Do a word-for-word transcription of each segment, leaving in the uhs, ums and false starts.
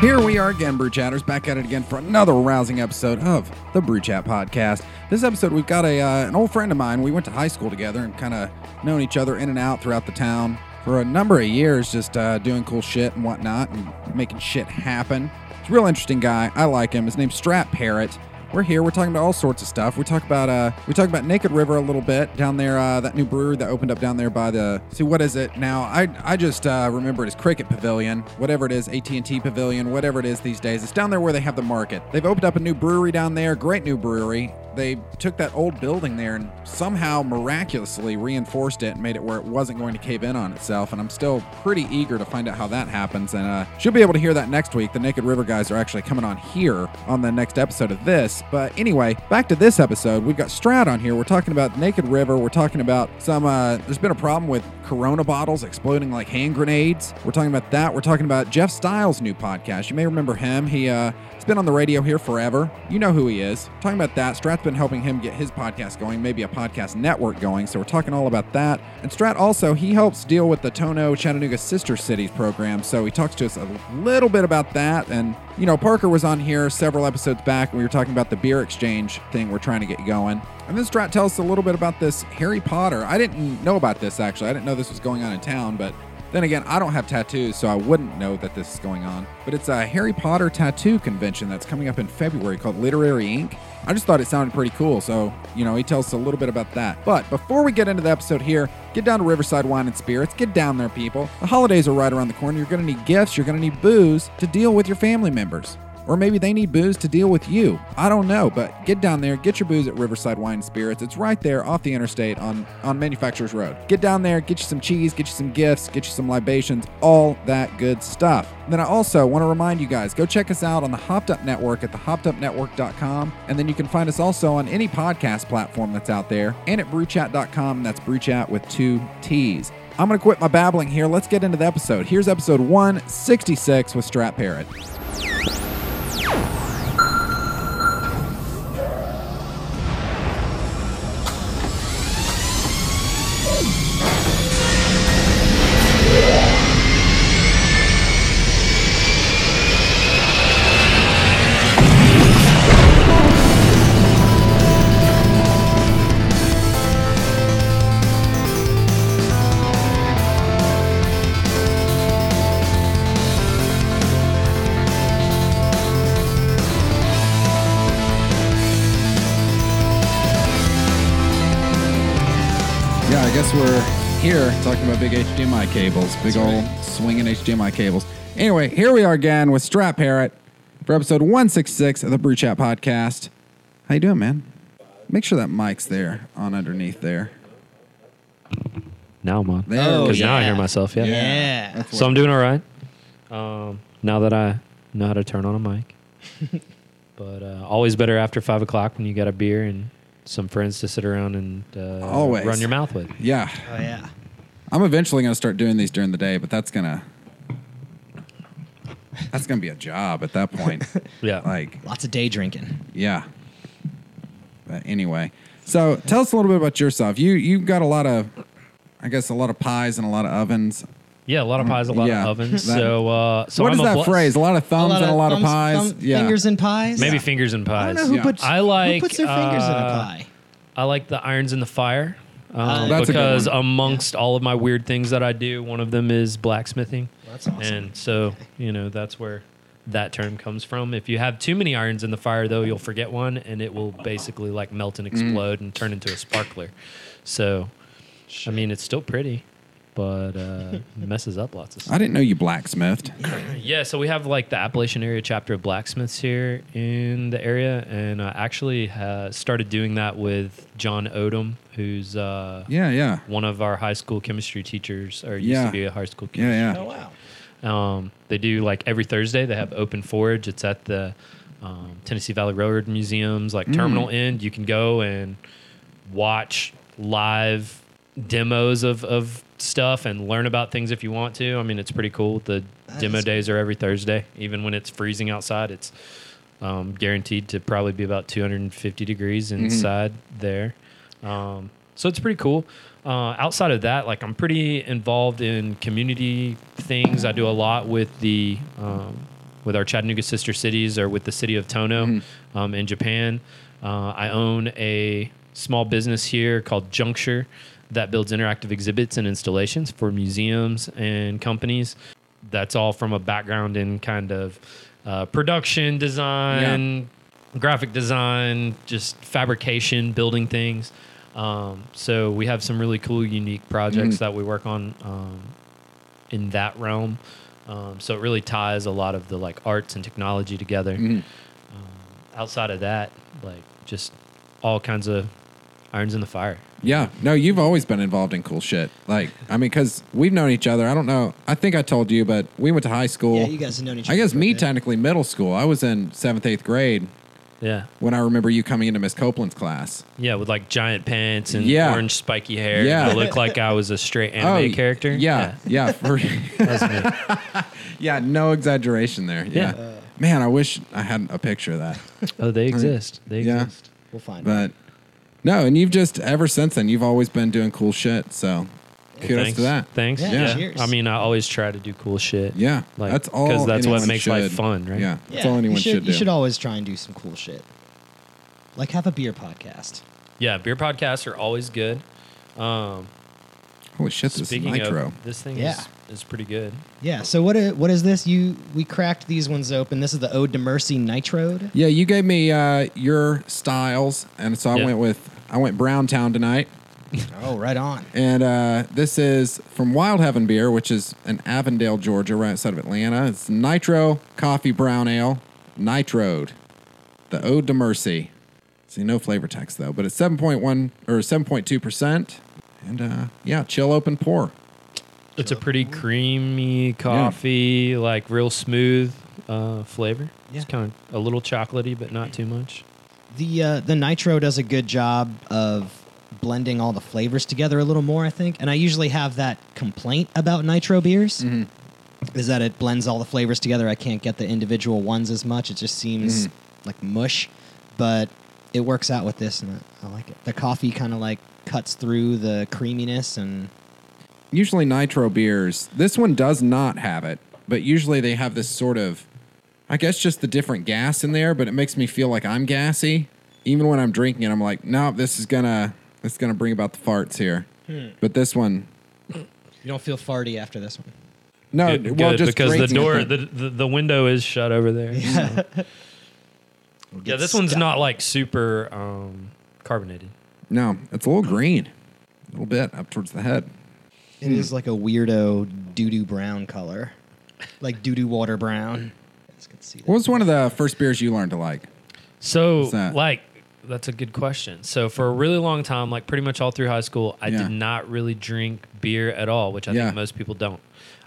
Here we are again, Brew Chatters, back at it again for another rousing episode of the Brew Chat Podcast. This episode, we've got a uh, an old friend of mine. We went to high school together and kind of known each other in and out throughout the town for a number of years, just uh, doing cool shit and whatnot and making shit happen. He's a real interesting guy. I like him. His name's Strat Parrott. We're here. We're talking about all sorts of stuff. We talk about uh, we talk about Naked River a little bit down there. Uh, that new brewery that opened up down there by the see what is it now? I I just uh, remember it as Cricket Pavilion, whatever it is, A T and T Pavilion, whatever it is these days. It's down there where they have the market. They've opened up a new brewery down there. Great new brewery. They took that old building there and somehow miraculously reinforced it and made it where it wasn't going to cave in on itself. And I'm still pretty eager to find out how that happens. And uh, should be able to hear that next week. The Naked River guys are actually coming on here on the next episode of this. But anyway, back to this episode. We've got Strat on here. We're talking about Naked River. We're talking about some, uh, there's been a problem with Corona bottles exploding like hand grenades. We're talking about that. We're talking about Jeff Styles' new podcast. You may remember him. He, uh, he's been on the radio here forever. You know who he is. We're talking about that. Strat's been helping him get his podcast going, maybe a podcast network going. So we're talking all about that. And Strat also, he helps deal with the Tōno Chattanooga Sister Cities program. So he talks to us a little bit about that. And, you know, Parker was on here several episodes back and we were talking about the beer exchange thing we're trying to get going. And then Strat tells us a little bit about this Harry Potter. I didn't know about this, actually. I didn't know this was going on in town, but then again, I don't have tattoos, so I wouldn't know that this is going on. But it's a Harry Potter tattoo convention that's coming up in February called Literary Ink. I just thought it sounded pretty cool, so, you know, he tells us a little bit about that. But before we get into the episode here, get down to Riverside Wine and Spirits. Get down there, people. The holidays are right around the corner. You're going to need gifts. You're going to need booze to deal with your family members. Or maybe they need booze to deal with you. I don't know, but get down there. Get your booze at Riverside Wine and Spirits. It's right there off the interstate on, on Manufacturers Road. Get down there. Get you some cheese. Get you some gifts. Get you some libations. All that good stuff. And then I also want to remind you guys, go check us out on the Hopped Up Network at the hopped up network dot com. And then you can find us also on any podcast platform that's out there and at brew chat dot com. That's brewchat with two T's. I'm going to quit my babbling here. Let's get into the episode. Here's episode one sixty-six with Strat Parrott. Here, talking about big H D M I cables, big That's old right. swinging H D M I cables. Anyway, here we are again with Strat Parrott for episode one sixty-six of the Brew Chat Podcast. How you doing, man? Make sure that mic's there, on underneath there. Now I'm on. There. Oh, because yeah. now I hear myself, yeah. Yeah. yeah. So I'm doing all right. Um, now that I know how to turn on a mic. But uh, always better after five o'clock when you got a beer and some friends to sit around and uh, Always. run your mouth with. Yeah. Oh, yeah. I'm eventually going to start doing these during the day, but that's going to that's gonna be a job at that point. Yeah. Like lots of day drinking. Yeah. But anyway, so tell us a little bit about yourself. You, you've got a lot of, I guess, a lot of pies and a lot of ovens. Yeah, a lot of pies, a lot yeah. of ovens. That, so, uh, so what I'm is that bl- phrase? A lot of thumbs a lot and a lot thumbs, of pies. Thumb, yeah. Fingers and pies. Maybe yeah. fingers and pies. I don't know who yeah. puts. I like who puts their fingers uh, in a pie. I like the irons in the fire um, uh, that's because a good one. amongst yeah. all of my weird things that I do, one of them is blacksmithing. Well, that's awesome. And so you know that's where that term comes from. If you have too many irons in the fire, though, you'll forget one, and it will basically like melt and explode mm. and turn into a sparkler. So, sure. I mean, it's still pretty. But uh, messes up lots of stuff. I didn't know you blacksmithed. Yeah, so we have like the Appalachian area chapter of blacksmiths here in the area, and I actually uh, started doing that with John Odom, who's uh, yeah, yeah. one of our high school chemistry teachers, or used yeah. to be a high school chemistry yeah, yeah. teacher. Oh, wow. Um, they do like every Thursday, they have Open Forge. It's at the um, Tennessee Valley Railroad Museum's like mm. terminal end. You can go and watch live demos of, of stuff and learn about things if you want to. I mean, it's pretty cool. The that demo days are every Thursday. Even when it's freezing outside, it's um, guaranteed to probably be about two hundred fifty degrees inside mm-hmm. there. Um, so it's pretty cool. Uh, outside of that, like I'm pretty involved in community things. I do a lot with the um, with our Chattanooga sister cities or with the city of Tōno mm-hmm. um, in Japan. Uh, I own a small business here called Juncture that builds interactive exhibits and installations for museums and companies. That's all from a background in kind of uh, production design, yeah. graphic design, just fabrication, building things. Um, so we have some really cool, unique projects mm. that we work on um, in that realm. Um, so it really ties a lot of the like arts and technology together. Mm. Um, outside of that, like just all kinds of irons in the fire. Yeah. No, you've always been involved in cool shit. Like, I mean, because we've known each other. I don't know. I think I told you, but we went to high school. Yeah, you guys have known each other. I guess me, technically, middle school. I was in seventh, eighth grade. Yeah. When I remember you coming into Miss Copeland's class. Yeah, with like giant pants and yeah. orange spiky hair. Yeah. I looked like I was a straight anime oh, character. Yeah. Yeah. yeah for, that's me. Yeah, no exaggeration there. Yeah. yeah. Uh, Man, I wish I had a picture of that. Oh, they exist. They yeah. exist. We'll find but, them. No, and you've just, ever since then, you've always been doing cool shit. So well, kudos thanks. to that. Thanks. Yeah. yeah. Cheers. I mean, I always try to do cool shit. Yeah. Like, that's all. Because that's what makes should. life fun, right? Yeah. That's yeah. all anyone you should, should do. You should always try and do some cool shit. Like have a beer podcast. Yeah. Beer podcasts are always good. Um, Holy shit, this is nitro. Of, this thing yeah. is, is pretty good. Yeah. So what? Is, what is this? You We cracked these ones open. This is the Ode to Mercy Nitrode. Yeah, you gave me uh, your styles, and so I yeah. went with I went Browntown tonight. Oh, right on. And uh, this is from Wild Heaven Beer, which is in Avondale, Georgia, right outside of Atlanta. It's Nitro Coffee Brown Ale Nitrode, the Ode to Mercy. See, no flavor text though, but it's seven point one or seven point two percent. And, uh, yeah, chill, open, pour. It's a pretty creamy coffee, yeah. like real smooth uh, flavor. Yeah. It's kind of a little chocolatey, but not too much. The uh, the nitro does a good job of blending all the flavors together a little more, I think. And I usually have that complaint about nitro beers, mm-hmm. is that it blends all the flavors together. I can't get the individual ones as much. It just seems mm. like mush. But it works out with this, and I, I like it. The coffee kind of like cuts through the creaminess. And usually nitro beers, this one does not have it, but usually they have this sort of, I guess, just the different gas in there, but it makes me feel like I'm gassy. Even when I'm drinking it, I'm like, no, this is gonna it's gonna bring about the farts here. Hmm. But this one, you don't feel farty after this one. No, good, well, good, just because the door, the, the the window is shut over there. Yeah, so. we'll yeah this stuck. one's not like super um, carbonated. No, it's a little green, a little bit up towards the head. It is like a weirdo doo-doo brown color, like doo-doo water brown. I just could see that. What was one of the first beers you learned to like? So, that? like, that's a good question. So, for a really long time, like pretty much all through high school, I yeah. did not really drink beer at all, which I yeah. think most people don't.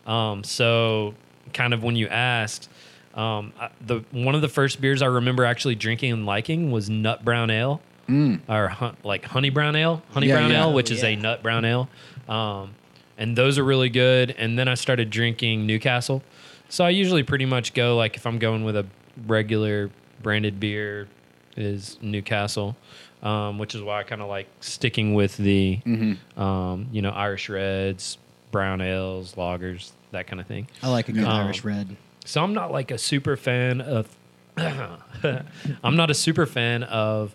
Um, so, kind of when you asked, um, I, the one of the first beers I remember actually drinking and liking was Nut Brown Ale. Mm. Or hun- like honey brown ale, honey yeah, brown yeah. ale, which oh, is yeah. a nut brown ale, um, and those are really good. And then I started drinking Newcastle, so I usually pretty much go like if I'm going with a regular branded beer is Newcastle, um, which is why I kind of like sticking with the mm-hmm. um, you know Irish reds, brown ales, lagers, that kind of thing. I like a good um, Irish red. So I'm not like a super fan of. I'm not a super fan of.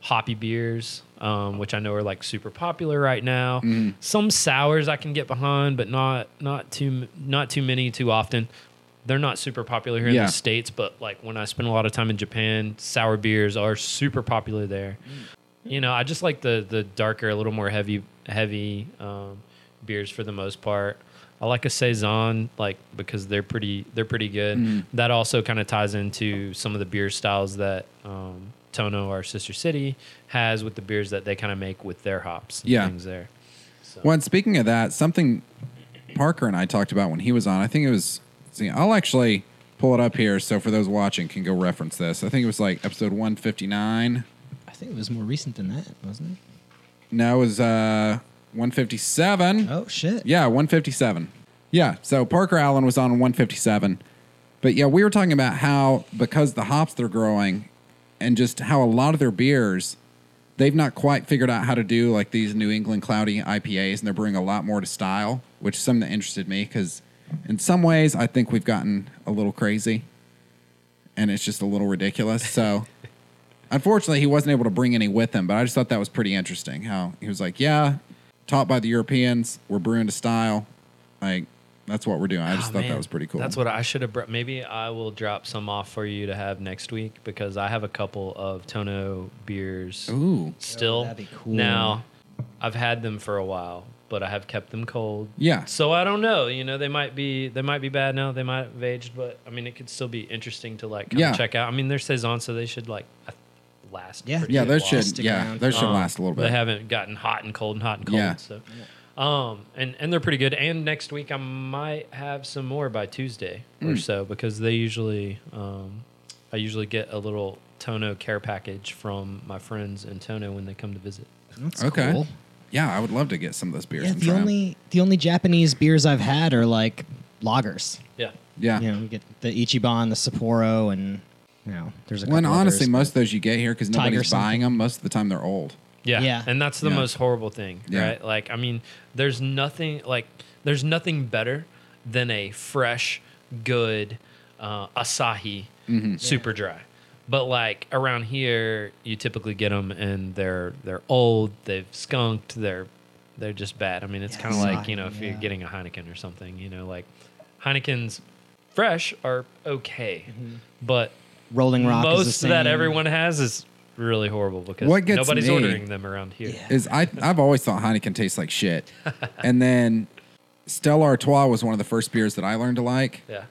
hoppy beers, um, which I know are like super popular right now. Mm. Some sours I can get behind, but not not too not too many too often. They're not super popular here yeah. in the States, but like when I spend a lot of time in Japan, sour beers are super popular there. Mm. You know, I just like the the darker, a little more heavy heavy um, beers for the most part. I like a saison, like because they're pretty they're pretty good. Mm. That also kind of ties into some of the beer styles that. Um, Tōno, our sister city, has with the beers that they kind of make with their hops and yeah. things there. So. Well, and speaking of that, something Parker and I talked about when he was on, I think it was, see, I'll actually pull it up here so for those watching can go reference this. I think it was like episode one fifty-nine. I think it was more recent than that, wasn't it? No, it was uh, one fifty-seven. Oh, shit. Yeah, one fifty-seven. Yeah, so Parker Allen was on one fifty-seven. But yeah, we were talking about how because the hops they're growing... And just how a lot of their beers, they've not quite figured out how to do like these New England cloudy I P As, and they're brewing a lot more to style, which is something that interested me because in some ways I think we've gotten a little crazy and it's just a little ridiculous. So unfortunately, he wasn't able to bring any with him, but I just thought that was pretty interesting how he was like, yeah, taught by the Europeans, we're brewing to style. Like, that's what we're doing. I just oh, thought man. that was pretty cool. That's what I should have brought. Maybe I will drop some off for you to have next week because I have a couple of Tōno beers Ooh. still. Oh, that'd be cool. Now, I've had them for a while, but I have kept them cold. Yeah. So I don't know. You know, they might be they might be bad now. They might have aged, but I mean, it could still be interesting to like come yeah. check out. I mean, they're saison, so they should like last. Yeah, yeah, those should. Yeah, those should um, last a little bit. They haven't gotten hot and cold and hot and cold. Yeah. So. Yeah. Um, and, and they're pretty good. And next week I might have some more by Tuesday mm. or so because they usually, um, I usually get a little Tōno care package from my friends in Tōno when they come to visit. That's okay. Cool. Yeah, I would love to get some of those beers. Yeah, and the only, the only Japanese beers I've had are like lagers. Yeah. Yeah. You know, you get the Ichiban, the Sapporo, and you know, there's a couple. Well, and honestly, others, most of those you get here because nobody's buying them. Most of the time they're old. Yeah. yeah, and that's the yeah. most horrible thing, yeah. right? Like, I mean, there's nothing like there's nothing better than a fresh, good uh, Asahi mm-hmm. super dry. But like around here, you typically get them, and they're they're old, they've skunked, they're they're just bad. I mean, it's yeah, kind of like you know if yeah. you're getting a Heineken or something, you know, like Heineken's fresh are okay, mm-hmm. but Rolling Rock most is the same. That everyone has is. Really horrible because nobody's ordering them around here. Yeah. Is I I've always thought Heineken tastes like shit, and then Stella Artois was one of the first beers that I learned to like. Yeah,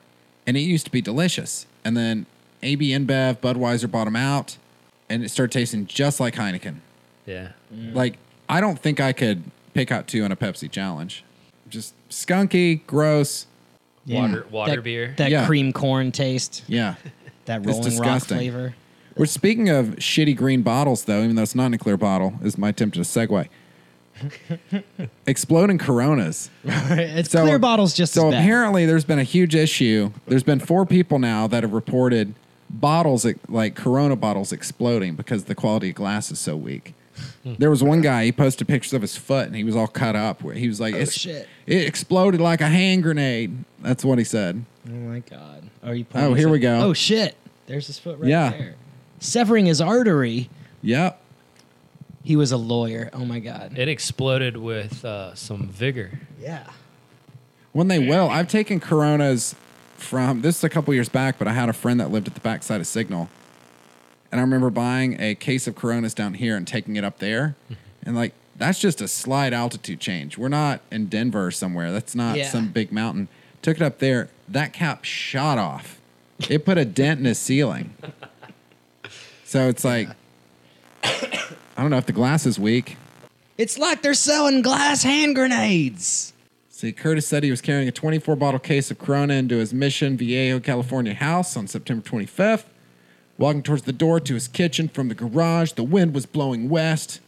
and it used to be delicious, and then A B InBev, Budweiser bought them out, and it started tasting just like Heineken. Yeah, mm. like I don't think I could pick out two in a Pepsi challenge. Just skunky, gross, yeah. water water that, beer, that yeah. cream corn taste. Yeah, that Rolling Rock flavor. We're speaking of shitty green bottles, though, even though it's not in a clear bottle, is my attempt at a segue. Exploding Coronas. It's so, clear bottles just so as bad. So apparently there's been a huge issue. There's been four people now that have reported bottles, like Corona bottles, exploding because the quality of glass is so weak. There was one guy, he posted pictures of his foot, and he was all cut up. He was like, oh, it's, shit. It exploded like a hand grenade. That's what he said. Oh, my God. Are you oh, here we go. Oh, shit. There's his foot right yeah. there. Severing his artery. Yep. He was a lawyer. Oh, my God. It exploded with uh, some vigor. Yeah. When they will. I've taken Coronas from, this is a couple years back, but I had a friend that lived at the backside of Signal. And I remember buying a case of Coronas down here and taking it up there. And, like, that's just a slight altitude change. We're not in Denver or somewhere. That's not yeah. some big mountain. Took it up there. That cap shot off. It put a dent in his ceiling. So it's like, I don't know if the glass is weak. It's like they're selling glass hand grenades. See, Curtis said he was carrying a twenty-four bottle case of Corona into his Mission Viejo, California house on September twenty-fifth. Walking towards the door to his kitchen from the garage, the wind was blowing west.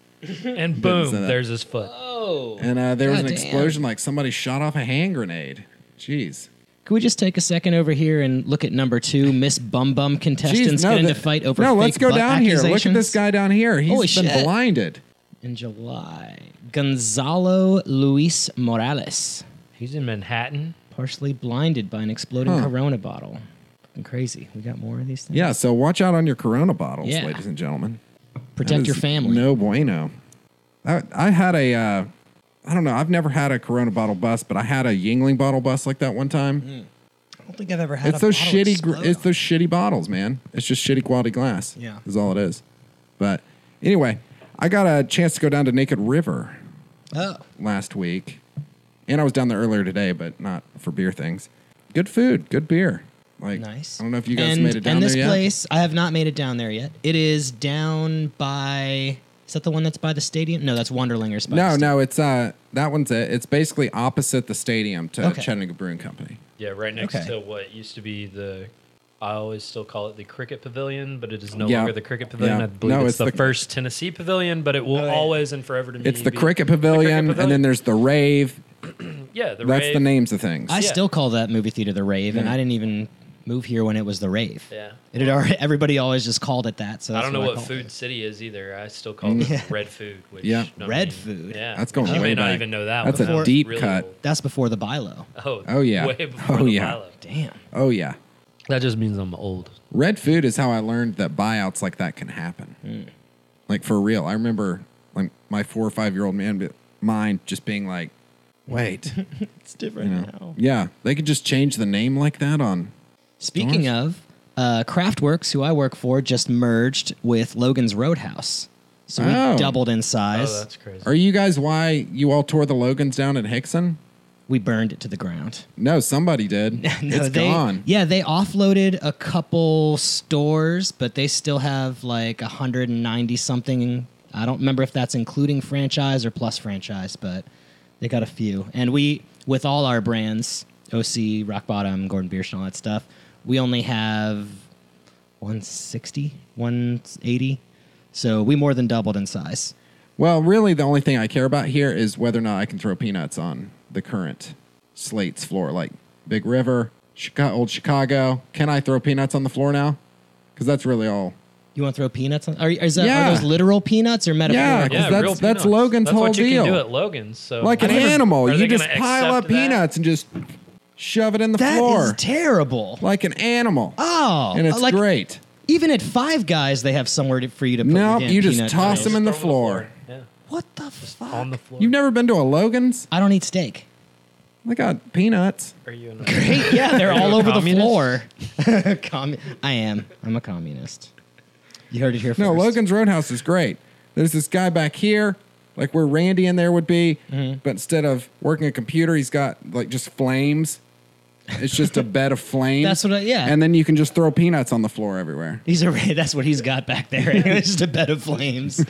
And boom, there's his foot. Oh, and uh, there was an explosion like somebody shot off a hand grenade. Jeez. Can we just take a second over here and look at number two? Miss Bum Bum contestants Jeez, no, get into the, fight over no, fake butt accusations. No, let's go down here. Look at this guy down here. He's Holy been shit. blinded. In July, Gonzalo Luis Morales. He's in Manhattan. Partially blinded by an exploding huh. Corona bottle. Fucking crazy. We got more of these things? Yeah, so watch out on your Corona bottles, yeah. ladies and gentlemen. Protect your family. No bueno. I, I had a... Uh, I don't know. I've never had a Corona bottle bust, but I had a Yingling bottle bust like that one time. Mm. I don't think I've ever had. It's a those shitty. Gr- it's those shitty bottles, man. It's just shitty quality glass. Yeah, is all it is. But anyway, I got a chance to go down to Naked River oh. last week, and I was down there earlier today, but not for beer things. Good food, good beer. Like nice. I don't know if you guys and, made it down there yet. And this place, I have not made it down there yet. It is down by. Is that the one that's by the stadium? No, that's Wanderlinger's. By no, the no, it's uh, that one's it. It's basically opposite the stadium to okay. Chattanooga Brewing Company. Yeah, right next okay. to what used to be the, I always still call it the Cricket Pavilion, but it is no yeah. longer the Cricket Pavilion. Yeah. I believe no, it's, it's the, the first Tennessee Pavilion, but it will oh, yeah. always and forever to me. It's the Cricket Pavilion, the Cricket Pavilion, and then there's the Rave. yeah, the that's Rave. That's the names of things. I yeah. still call that movie theater the Rave, yeah. and I didn't even. Move here when it was the Rave. Yeah, it had already, everybody always just called it that. So that's I don't know what, what Food it. City is either. I still call it yeah. Red Food. Which yeah, no Red mean, Food. Yeah, that's going. You way may back. Not even know that. That's one. a that's deep really cut. Old. That's before the Bilo. Oh, oh yeah. Way before oh, the yeah. Bilo. Damn. Oh yeah. That just means I'm old. Red Food is how I learned that buyouts like that can happen. Mm. Like, for real. I remember like my four or five-year-old man mind just being like, wait. It's different you know? now. Yeah. They could just change the name like that on... Speaking stores. of, uh, Craftworks, who I work for, just merged with Logan's Roadhouse. So we oh. doubled in size. Oh, that's crazy. Are you guys why you all tore the Logan's down at Hickson? We burned it to the ground. No, somebody did. no, it's they, gone. Yeah, they offloaded a couple stores, but they still have like one hundred ninety something. I don't remember if that's including franchise or plus franchise, but they got a few. And we, with all our brands, O C, Rock Bottom, Gordon Biersch, and all that stuff, we only have one sixty, one eighty. So we more than doubled in size. Well, really, the only thing I care about here is whether or not I can throw peanuts on the current slate's floor, like Big River, Chicago, Old Chicago. Can I throw peanuts on the floor now? Because that's really all. You want to throw peanuts on? Are, is that, yeah. are those literal peanuts or metaphorical? Yeah, yeah that's, real that's Logan's that's whole deal. That's what you deal. can do at Logan's. So like an animal. You just pile up that? peanuts and just shove it in the that floor. That is terrible. Like an animal. Oh. And it's like, great. Even at Five Guys, they have somewhere to, for you to put nope, you just toss them in the floor. the floor. Yeah. What the just fuck? On the floor. You've never been to a Logan's? I don't eat steak. I got peanuts. Are you an Great, yeah, they're all over communist? the floor. Com- I am. I'm a communist. You heard it here first. No, Logan's Roadhouse is great. There's this guy back here, like where Randy in there would be, mm-hmm. but instead of working a computer, he's got like just flames. It's just a bed of flames. That's what I, yeah. And then you can just throw peanuts on the floor everywhere. He's a, That's what he's got back there. It's just a bed of flames.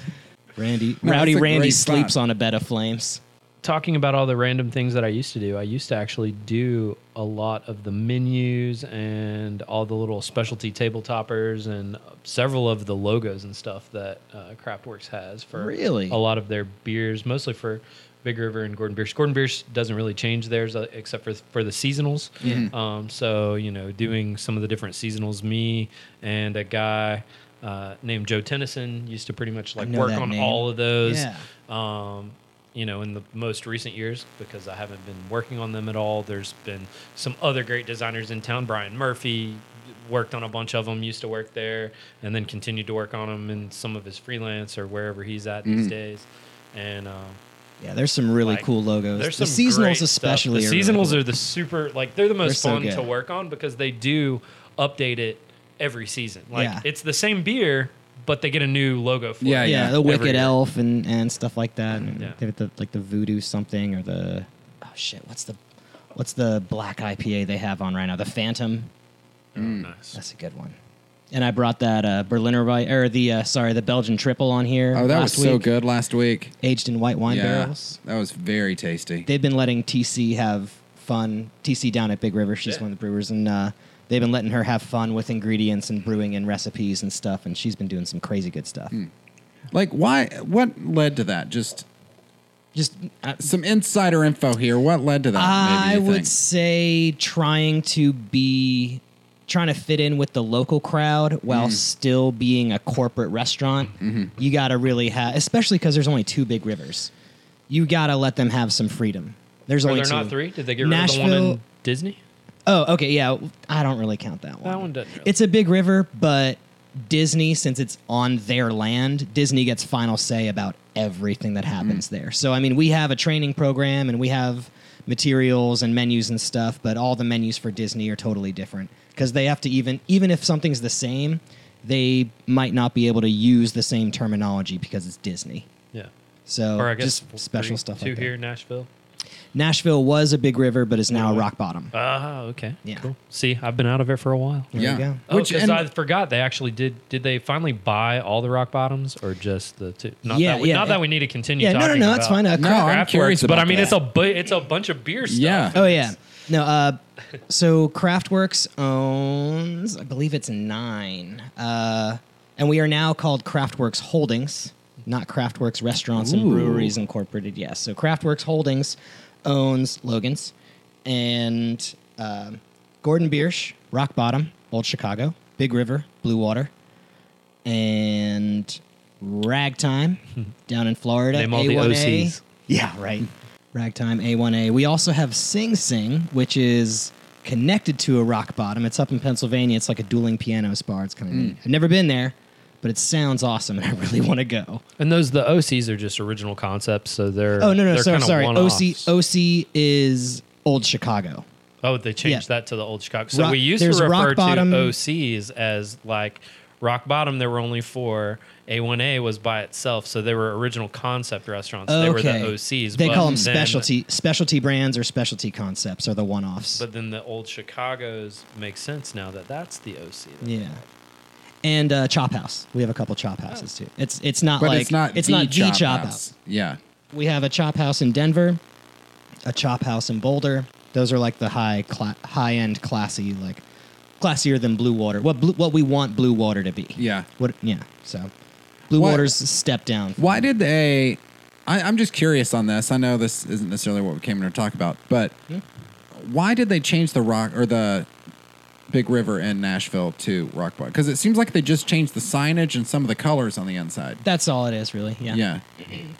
Randy, no, Rowdy Randy sleeps spot. on a bed of flames. Talking about all the random things that I used to do, I used to actually do a lot of the menus and all the little specialty table toppers and several of the logos and stuff that uh, Craftworks has for really? a lot of their beers, mostly for Big River and Gordon Biersch. Gordon Biersch doesn't really change theirs uh, except for for the seasonals. Mm-hmm. Um, so, you know, doing some of the different seasonals, me and a guy... Uh, named Joe Tennyson used to pretty much like work on name. all of those, yeah. um, you know, in the most recent years, because I haven't been working on them at all. There's been some other great designers in town. Brian Murphy worked on a bunch of them, used to work there, and then continued to work on them in some of his freelance or wherever he's at mm. these days. And, um, yeah, there's some really like, cool logos. There's the some seasonals, especially. The seasonals really are the super, like, they're the most they're fun so to work on because they do update it every season. Like, yeah. it's the same beer, but they get a new logo for yeah, it. Yeah, yeah, the Wicked Elf and, and stuff like that. And yeah. They have the, like the Voodoo something or the... Oh, shit. What's the what's the black I P A they have on right now? The Phantom? Oh, mm. Nice. That's a good one. And I brought that uh, Berliner... Or the, uh, sorry, the Belgian Triple on here Oh, that was so week. good last week. Aged in white wine yeah, barrels. That was very tasty. They've been letting T C have fun. T C down at Big River. She's yeah. one of the brewers. And... Uh, They've been letting her have fun with ingredients and brewing and recipes and stuff, and she's been doing some crazy good stuff. Mm. Like, why? What led to that? Just, just uh, some insider info here. What led to that? I maybe, you would think? say trying to be, trying to fit in with the local crowd while mm. still being a corporate restaurant. Mm-hmm. You got to really have, especially because there's only two Big Rivers. You got to let them have some freedom. There's Are only there two. Not three? Did they get rid Nashville, of the one in Disney? Oh, okay, yeah. I don't really count that one. That one doesn't really. It's a Big River, but Disney, since it's on their land, Disney gets final say about everything that happens mm-hmm. there. So, I mean, we have a training program, and we have materials and menus and stuff, but all the menus for Disney are totally different because they have to even, even if something's the same, they might not be able to use the same terminology because it's Disney. Yeah. So, or I guess just special three, stuff two like that. Two here in Nashville. Nashville was a Big River, but is now a Rock Bottom. Oh, uh, okay. Yeah. Cool. See, I've been out of it for a while. There yeah. you go. Oh, because I forgot they actually did. Did they finally buy all the Rock Bottoms or just the two? Not yeah, that we, yeah. Not that we need to continue yeah, talking about. No, no, no. That's fine. Uh, no, I'm curious about But I mean, that. it's a bu- it's a bunch of beer stuff. Yeah. Oh, yeah. No, uh, so Craftworks owns, I believe it's nine. Uh, and we are now called Craftworks Holdings, not Craftworks Restaurants Ooh. and Breweries Incorporated. Yes. Yeah, so Craftworks Holdings owns Logan's and uh, Gordon Biersch, Rock Bottom, Old Chicago, Big River, Blue Water, and Ragtime down in Florida. Name all the O Cs. Yeah, right. Ragtime, A one A. We also have Sing Sing, which is connected to a Rock Bottom. It's up in Pennsylvania. It's like a dueling pianos bar. It's kind of mm. neat. I've never been there, but it sounds awesome, and I really want to go. And those, the O Cs are just original concepts, so they're oh no no sorry sorry O C O C is Old Chicago. Oh, they changed yeah. that to the Old Chicago. So rock, we used to refer to O Cs as like Rock Bottom. There were only four. A one A was by itself, so they were original concept restaurants. Oh, they okay. were the O Cs. They but call them specialty specialty brands or specialty concepts or the one-offs. But then the Old Chicago's makes sense now that that's the O C. That yeah. And uh, Chop House. We have a couple Chop Houses, too. It's it's not but like... it's not, it's the, not chop the Chop House. house. Yeah. We have a Chop House in Denver, a Chop House in Boulder. Those are like the high cla- high-end classy, like classier than Blue Water. What blue, what we want Blue Water to be. Yeah. What? Yeah. So Blue what, Water's step down. Why me. did they... I, I'm just curious on this. I know this isn't necessarily what we came here to talk about, but yeah. why did they change the rock or the... Big River and Nashville to Rock Bottom? Because it seems like they just changed the signage and some of the colors on the inside. That's all it is, really. Yeah. Yeah.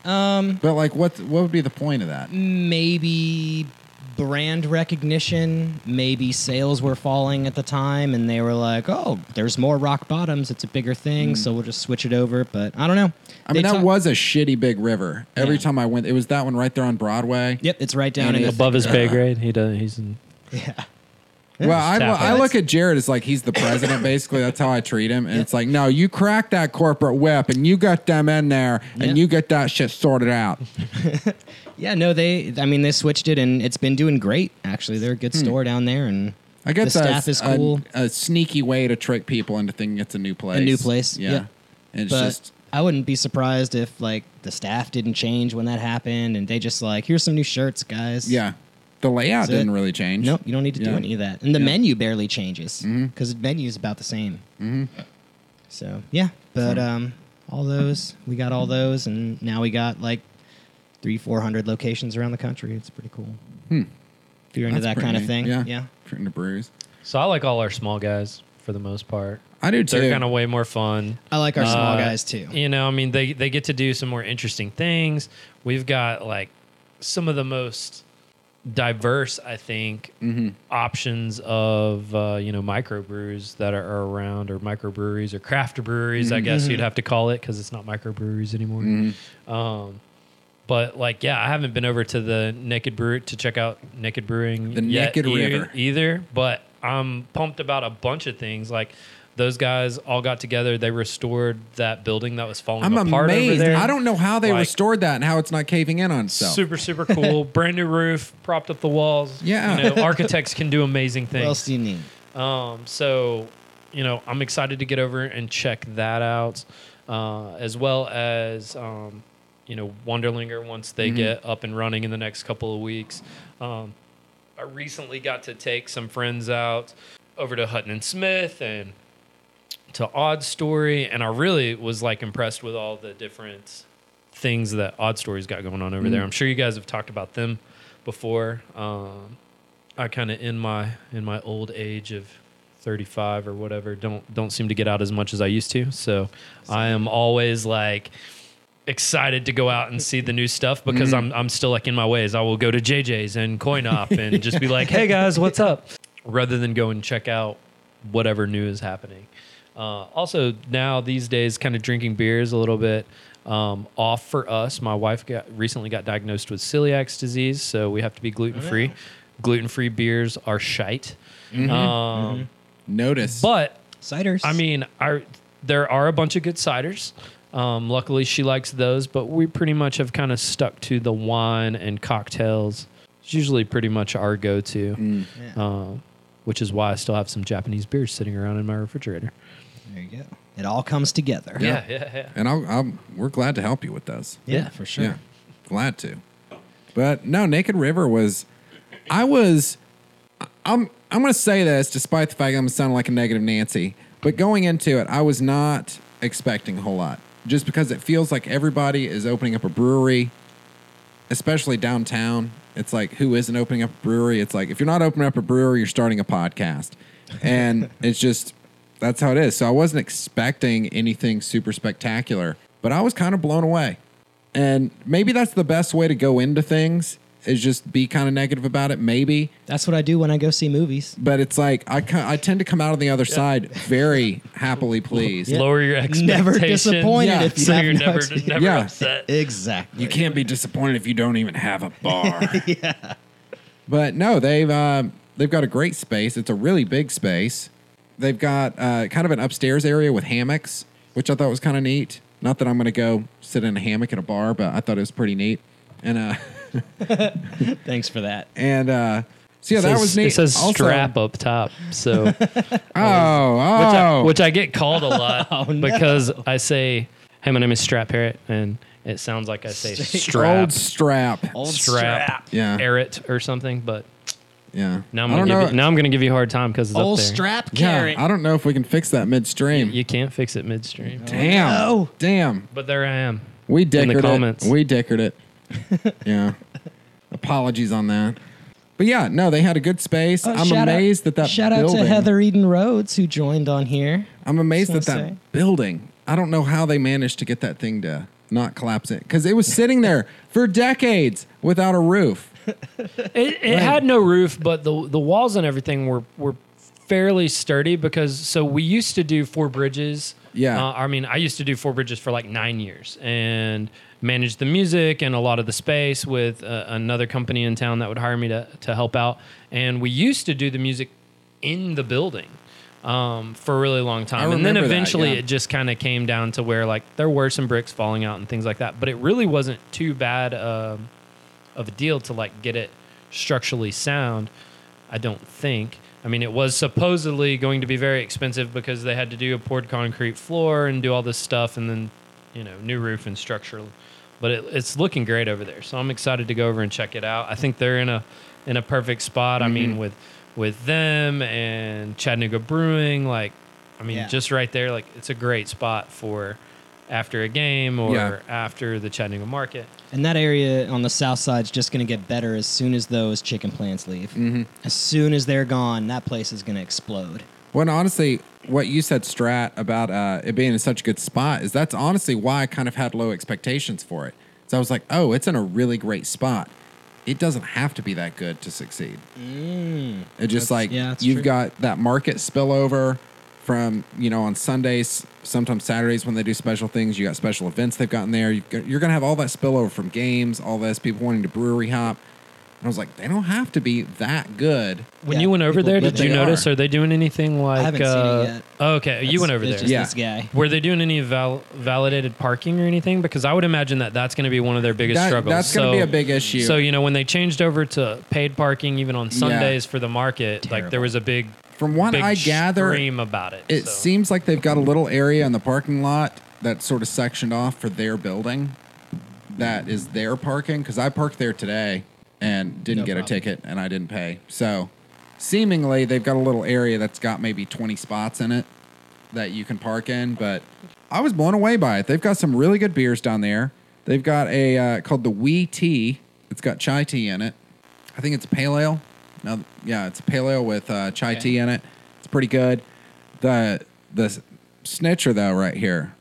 Um, but like, what what would be the point of that? Maybe brand recognition. Maybe sales were falling at the time, and they were like, "Oh, there's more Rock Bottoms. It's a bigger thing, mm. so we'll just switch it over." But I don't know. I they mean, that talk- was a shitty Big River. Every yeah. time I went, it was that one right there on Broadway. Yep, it's right down in above his pay grade. He does. He's in. Yeah. Well, I, I look at Jared as like he's the president, basically. That's how I treat him. And yeah. it's like, no, you cracked that corporate whip and you got them in there and yeah. you get that shit sorted out. yeah, no, they, I mean, they switched it and it's been doing great, actually. They're a good hmm. store down there. And I guess the staff is cool. A, a sneaky way to trick people into thinking it's a new place. A new place. Yeah. yeah. And it's but just. I wouldn't be surprised if like the staff didn't change when that happened and they just like, here's some new shirts, guys. Yeah. The layout didn't really change. Nope, you don't need to yeah. do any of that. And the yeah. menu barely changes because mm-hmm. the menu is about the same. Mm-hmm. So, yeah. But um, all those, we got all those, and now we got like three, four hundred locations around the country. It's pretty cool. Hmm. If you're into That's that kind neat. of thing. Yeah. yeah. If you're into breweries. So I like all our small guys for the most part. I do, too. They're kind of way more fun. I like our uh, small guys, too. You know, I mean, they, they get to do some more interesting things. We've got like some of the most... diverse, I think, mm-hmm. options of uh, you know microbrews that are around, or microbreweries, or craft breweries. Mm-hmm. I guess you'd have to call it because it's not microbreweries anymore. Mm-hmm. Um, but like, yeah, I haven't been over to the Naked Brew to check out Naked Brewing, the yet Naked e- River either. But I'm pumped about a bunch of things. Like those guys all got together. They restored that building that was falling I'm apart amazed. over there. I don't know how they like, restored that and how it's not caving in on itself. Super, super cool. Brand new roof, propped up the walls. Yeah. You know, architects can do amazing things. What else do you need? Um, so, you know, I'm excited to get over and check that out, uh, as well as, um, you know, Wonderlinger once they mm-hmm. get up and running in the next couple of weeks. Um, I recently got to take some friends out over to Hutton and Smith and to Odd Story, and I really was like impressed with all the different things that Odd Story's got going on over mm. there. I'm sure you guys have talked about them before. Um, I kind of in my in my old age of thirty-five or whatever don't don't seem to get out as much as I used to. So I am always like excited to go out and see the new stuff because mm. I'm I'm still like in my ways. I will go to J J's and Coin Op and just be like, hey guys, what's up? Rather than go and check out whatever new is happening. Uh, also, now these days, kind of drinking beer is a little bit um, off for us. My wife got, recently got diagnosed with celiac disease, so we have to be gluten-free. Oh, yeah. Gluten-free beers are shite. Mm-hmm. Um, mm-hmm. Notice. But, ciders. I mean, our, there are a bunch of good ciders. Um, luckily, she likes those, but we pretty much have kind of stuck to the wine and cocktails. It's usually pretty much our go-to, mm. yeah. uh, which is why I still have some Japanese beers sitting around in my refrigerator. There you go. It all comes together. Yeah, yeah, yeah. And I'll, I'll, we're glad to help you with those. Yeah, yeah, for sure. Yeah, glad to. But no, Naked River was. I was. I'm. I'm going to say this, despite the fact I'm sounding like a negative Nancy. But going into it, I was not expecting a whole lot, just because it feels like everybody is opening up a brewery, especially downtown. It's like, who isn't opening up a brewery? It's like, if you're not opening up a brewery, you're starting a podcast, and it's just. That's how it is. So I wasn't expecting anything super spectacular, but I was kind of blown away. And maybe that's the best way to go into things is just be kind of negative about it, maybe. That's what I do when I go see movies. But it's like, I I tend to come out on the other yeah. side very happily pleased. Yeah. Lower your expectations. Never disappointed yeah. if you so have you're no never, never yeah. upset. Exactly. You can't be disappointed if you don't even have a bar. yeah. But no, they've uh, they've got a great space. It's a really big space. They've got uh, kind of an upstairs area with hammocks, which I thought was kind of neat. Not that I'm going to go sit in a hammock in a bar, but I thought it was pretty neat. And uh, thanks for that. And uh, so yeah, says, that was neat. It says also, strap up top. So oh, oh. Which I, which I get called a lot oh, because no. I say, "Hey, my name is Strat Parrott," and it sounds like I say strap, old strap, old strap, yeah, Parrott or something, but. Yeah. Now I'm going to give you a hard time because it's up there. Old strap carrot. Yeah, I don't know if we can fix that midstream. You, you can't fix it midstream. Damn. No. Damn. But there I am. We dickered it. In the comments. We dickered it. yeah. Apologies on that. But yeah, no, they had a good space. Oh, I'm amazed out, that that shout building. Shout out to Heather Eden Rhodes who joined on here. I'm amazed that that say. building. I don't know how they managed to get that thing to not collapse it because it was sitting there for decades without a roof. it it right. had no roof, but the the walls and everything were, were fairly sturdy because so we used to do Four Bridges. Yeah, uh, I mean, I used to do Four Bridges for like nine years and manage the music and a lot of the space with uh, another company in town that would hire me to to help out. And we used to do the music in the building um, for a really long time. I and then eventually that, yeah. it just kind of came down to where like there were some bricks falling out and things like that, but it really wasn't too bad. Uh, of a deal to like get it structurally sound, I don't think. I mean, it was supposedly going to be very expensive because they had to do a poured concrete floor and do all this stuff and then, you know, new roof and structure. But it, it's looking great over there. So I'm excited to go over and check it out. I think they're in a in a perfect spot. Mm-hmm. I mean, with with them and Chattanooga Brewing, like, I mean, yeah. just right there, like, it's a great spot for after a game or yeah. after the Chattanooga market. And that area on the south side is just going to get better as soon as those chicken plants leave. Mm-hmm. As soon as they're gone, that place is going to explode. Well, and honestly, what you said, Strat, about uh, it being in such a good spot is that's honestly why I kind of had low expectations for it. So I was like, oh, it's in a really great spot. It doesn't have to be that good to succeed. Mm. It's just that's, like yeah, you've true. got that market spillover from, you know, on Sundays, sometimes Saturdays when they do special things, you got special events they've gotten there. You've got, you're going to have all that spillover from games, all this, people wanting to brewery hop. And I was like, they don't have to be that good. When yeah, you went over there, did you notice, are they doing anything like... I haven't uh, seen it yet. Oh, okay, that's, you went over there. Just yeah. this guy. Were they doing any val- validated parking or anything? Because I would imagine that that's going to be one of their biggest that, struggles. That's so, going to be a big issue. So, you know, when they changed over to paid parking, even on Sundays yeah. for the market, Terrible. like there was a big... From what Big I gather, about it, it so. seems like they've got a little area in the parking lot that's sort of sectioned off for their building that is their parking, because I parked there today and didn't no get problem. a ticket and I didn't pay. So seemingly they've got a little area that's got maybe twenty spots in it that you can park in, but I was blown away by it. They've got some really good beers down there. They've got a uh, called the Wee Tea. It's got chai tea in it. I think it's a pale ale. Now, yeah, it's a pale ale with uh, chai okay. tea in it. It's pretty good. The the snitcher, though, right here,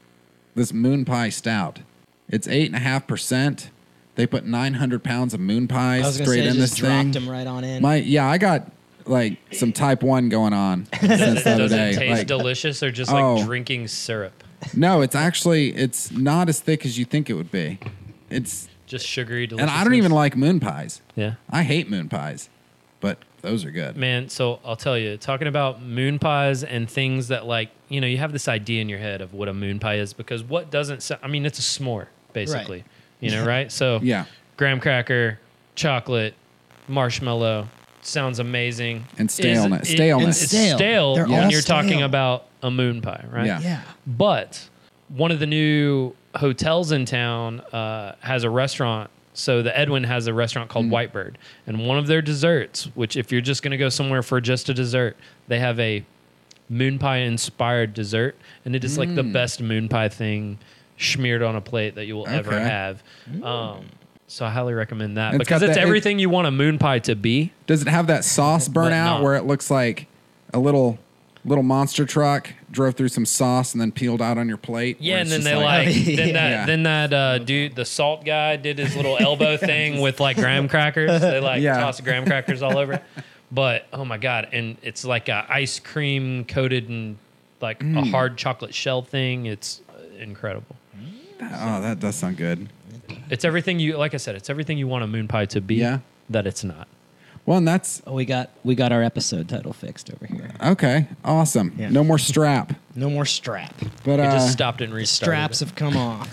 this moon pie stout, it's eight point five percent. They put nine hundred pounds of moon pies straight say, in this thing. I dropped them right on in. My, yeah, I got, like, some type one going on since the other day. Does it taste like, delicious or just, oh, like, drinking syrup? No, it's actually, it's not as thick as you think it would be. It's just sugary, delicious. And I don't even like moon pies. Yeah. I hate moon pies. But those are good. Man, so I'll tell you, talking about moon pies and things that, like, you know, you have this idea in your head of what a moon pie is because what doesn't sound, I mean, it's a s'more, basically. Right. You know, right? So, yeah. Graham cracker, chocolate, marshmallow, sounds amazing. And staleness. It, staleness. It's stale, stale when yes. you're talking stale. about a moon pie, right? Yeah. yeah. But one of the new hotels in town uh, has a restaurant. So the Edwin has a restaurant called mm. Whitebird, and one of their desserts, which if you're just going to go somewhere for just a dessert, they have a moon pie inspired dessert, and it is mm. like the best moon pie thing smeared on a plate that you will okay. ever have. Mm. Um, so I highly recommend that it's because it's that, everything it, you want a moon pie to be. Does it have that sauce burnout where it looks like a little Little monster truck, drove through some sauce and then peeled out on your plate. Yeah, and then they like, like then that yeah. then that uh, dude, the salt guy, did his little elbow thing with like graham crackers. They like yeah. toss graham crackers all over. But oh my god, and it's like a ice cream coated in like mm. a hard chocolate shell thing. It's incredible. Oh, that does sound good. It's everything you like. I said it's everything you want a moon pie to be. Yeah. That it's not. Well, and that's oh, we got we got our episode title fixed over here. Okay, awesome. Yeah. No more strap. No more strap. But uh, it just stopped and restarted. Straps have come off.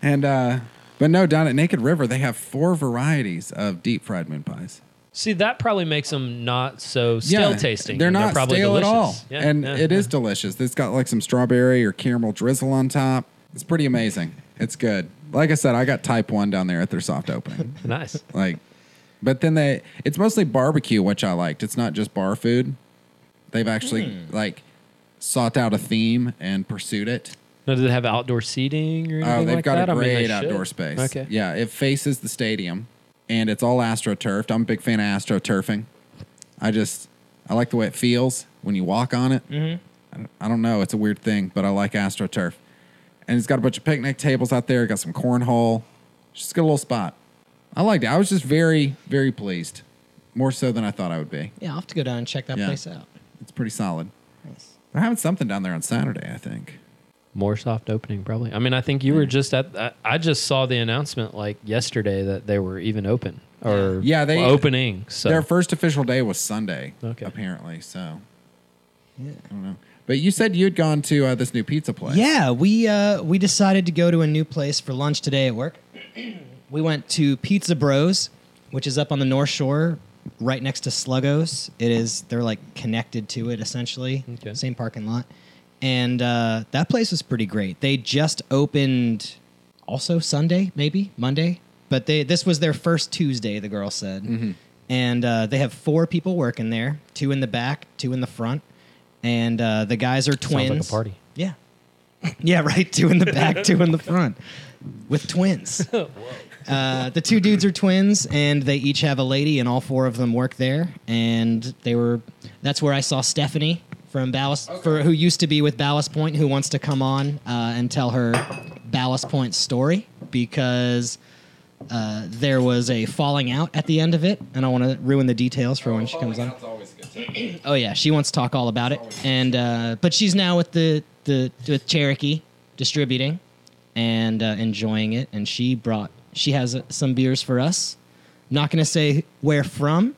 and uh, but no, down at Naked River they have four varieties of deep fried moon pies. See, that probably makes them not so stale yeah, tasting. They're not they're probably stale delicious. At all, yeah, and yeah, it yeah. is delicious. It's got like some strawberry or caramel drizzle on top. It's pretty amazing. It's good. Like I said, I got type one down there at their soft opening. Nice. Like. But then they, it's mostly barbecue, which I liked. It's not just bar food. They've actually, mm. like, sought out a theme and pursued it. Now, do they have outdoor seating or anything like that? Oh, they've got a great outdoor space. Okay. Yeah, it faces the stadium, and it's all astroturfed. I'm a big fan of astroturfing. I just, I like the way it feels when you walk on it. Mm-hmm. I don't know. It's a weird thing, but I like astroturf. And it's got a bunch of picnic tables out there. Got some cornhole. Just a good little spot. I liked it. I was just very, very pleased. More so than I thought I would be. Yeah, I'll have to go down and check that yeah. place out. It's pretty solid. Nice. They're having something down there on Saturday, I think. More soft opening, probably. I mean, I think you yeah. were just at... I, I just saw the announcement, like, yesterday that they were even open. Or yeah, they, opening. So. Their first official day was Sunday, okay. apparently. So, yeah. I don't know. But you said you had gone to uh, this new pizza place. Yeah, we uh, we decided to go to a new place for lunch today at work. We went to Pizza Bros, which is up on the North Shore, right next to Sluggo's. It is, they're like connected to it essentially, okay. Same parking lot. And uh, that place was pretty great. They just opened also Sunday, maybe, Monday. But they this was their first Tuesday, the girl said. Mm-hmm. And uh, they have four people working there, two in the back, two in the front. And uh, the guys are twins. Sounds like a party. Yeah. Yeah, right. Two in the back, two in the front with twins. Uh, the two dudes are twins, and they each have a lady, and all four of them work there. And they were that's where I saw Stephanie from Ballast, okay. for, who used to be with Ballast Point, who wants to come on uh, and tell her Ballast Point story, because uh, there was a falling out at the end of it, and I want to ruin the details for oh, when she comes on. Oh yeah, she wants to talk all about it, and uh, but she's now with the the with Cherokee Distributing, and uh, enjoying it, and she brought. She has uh, some beers for us. Not going to say where from,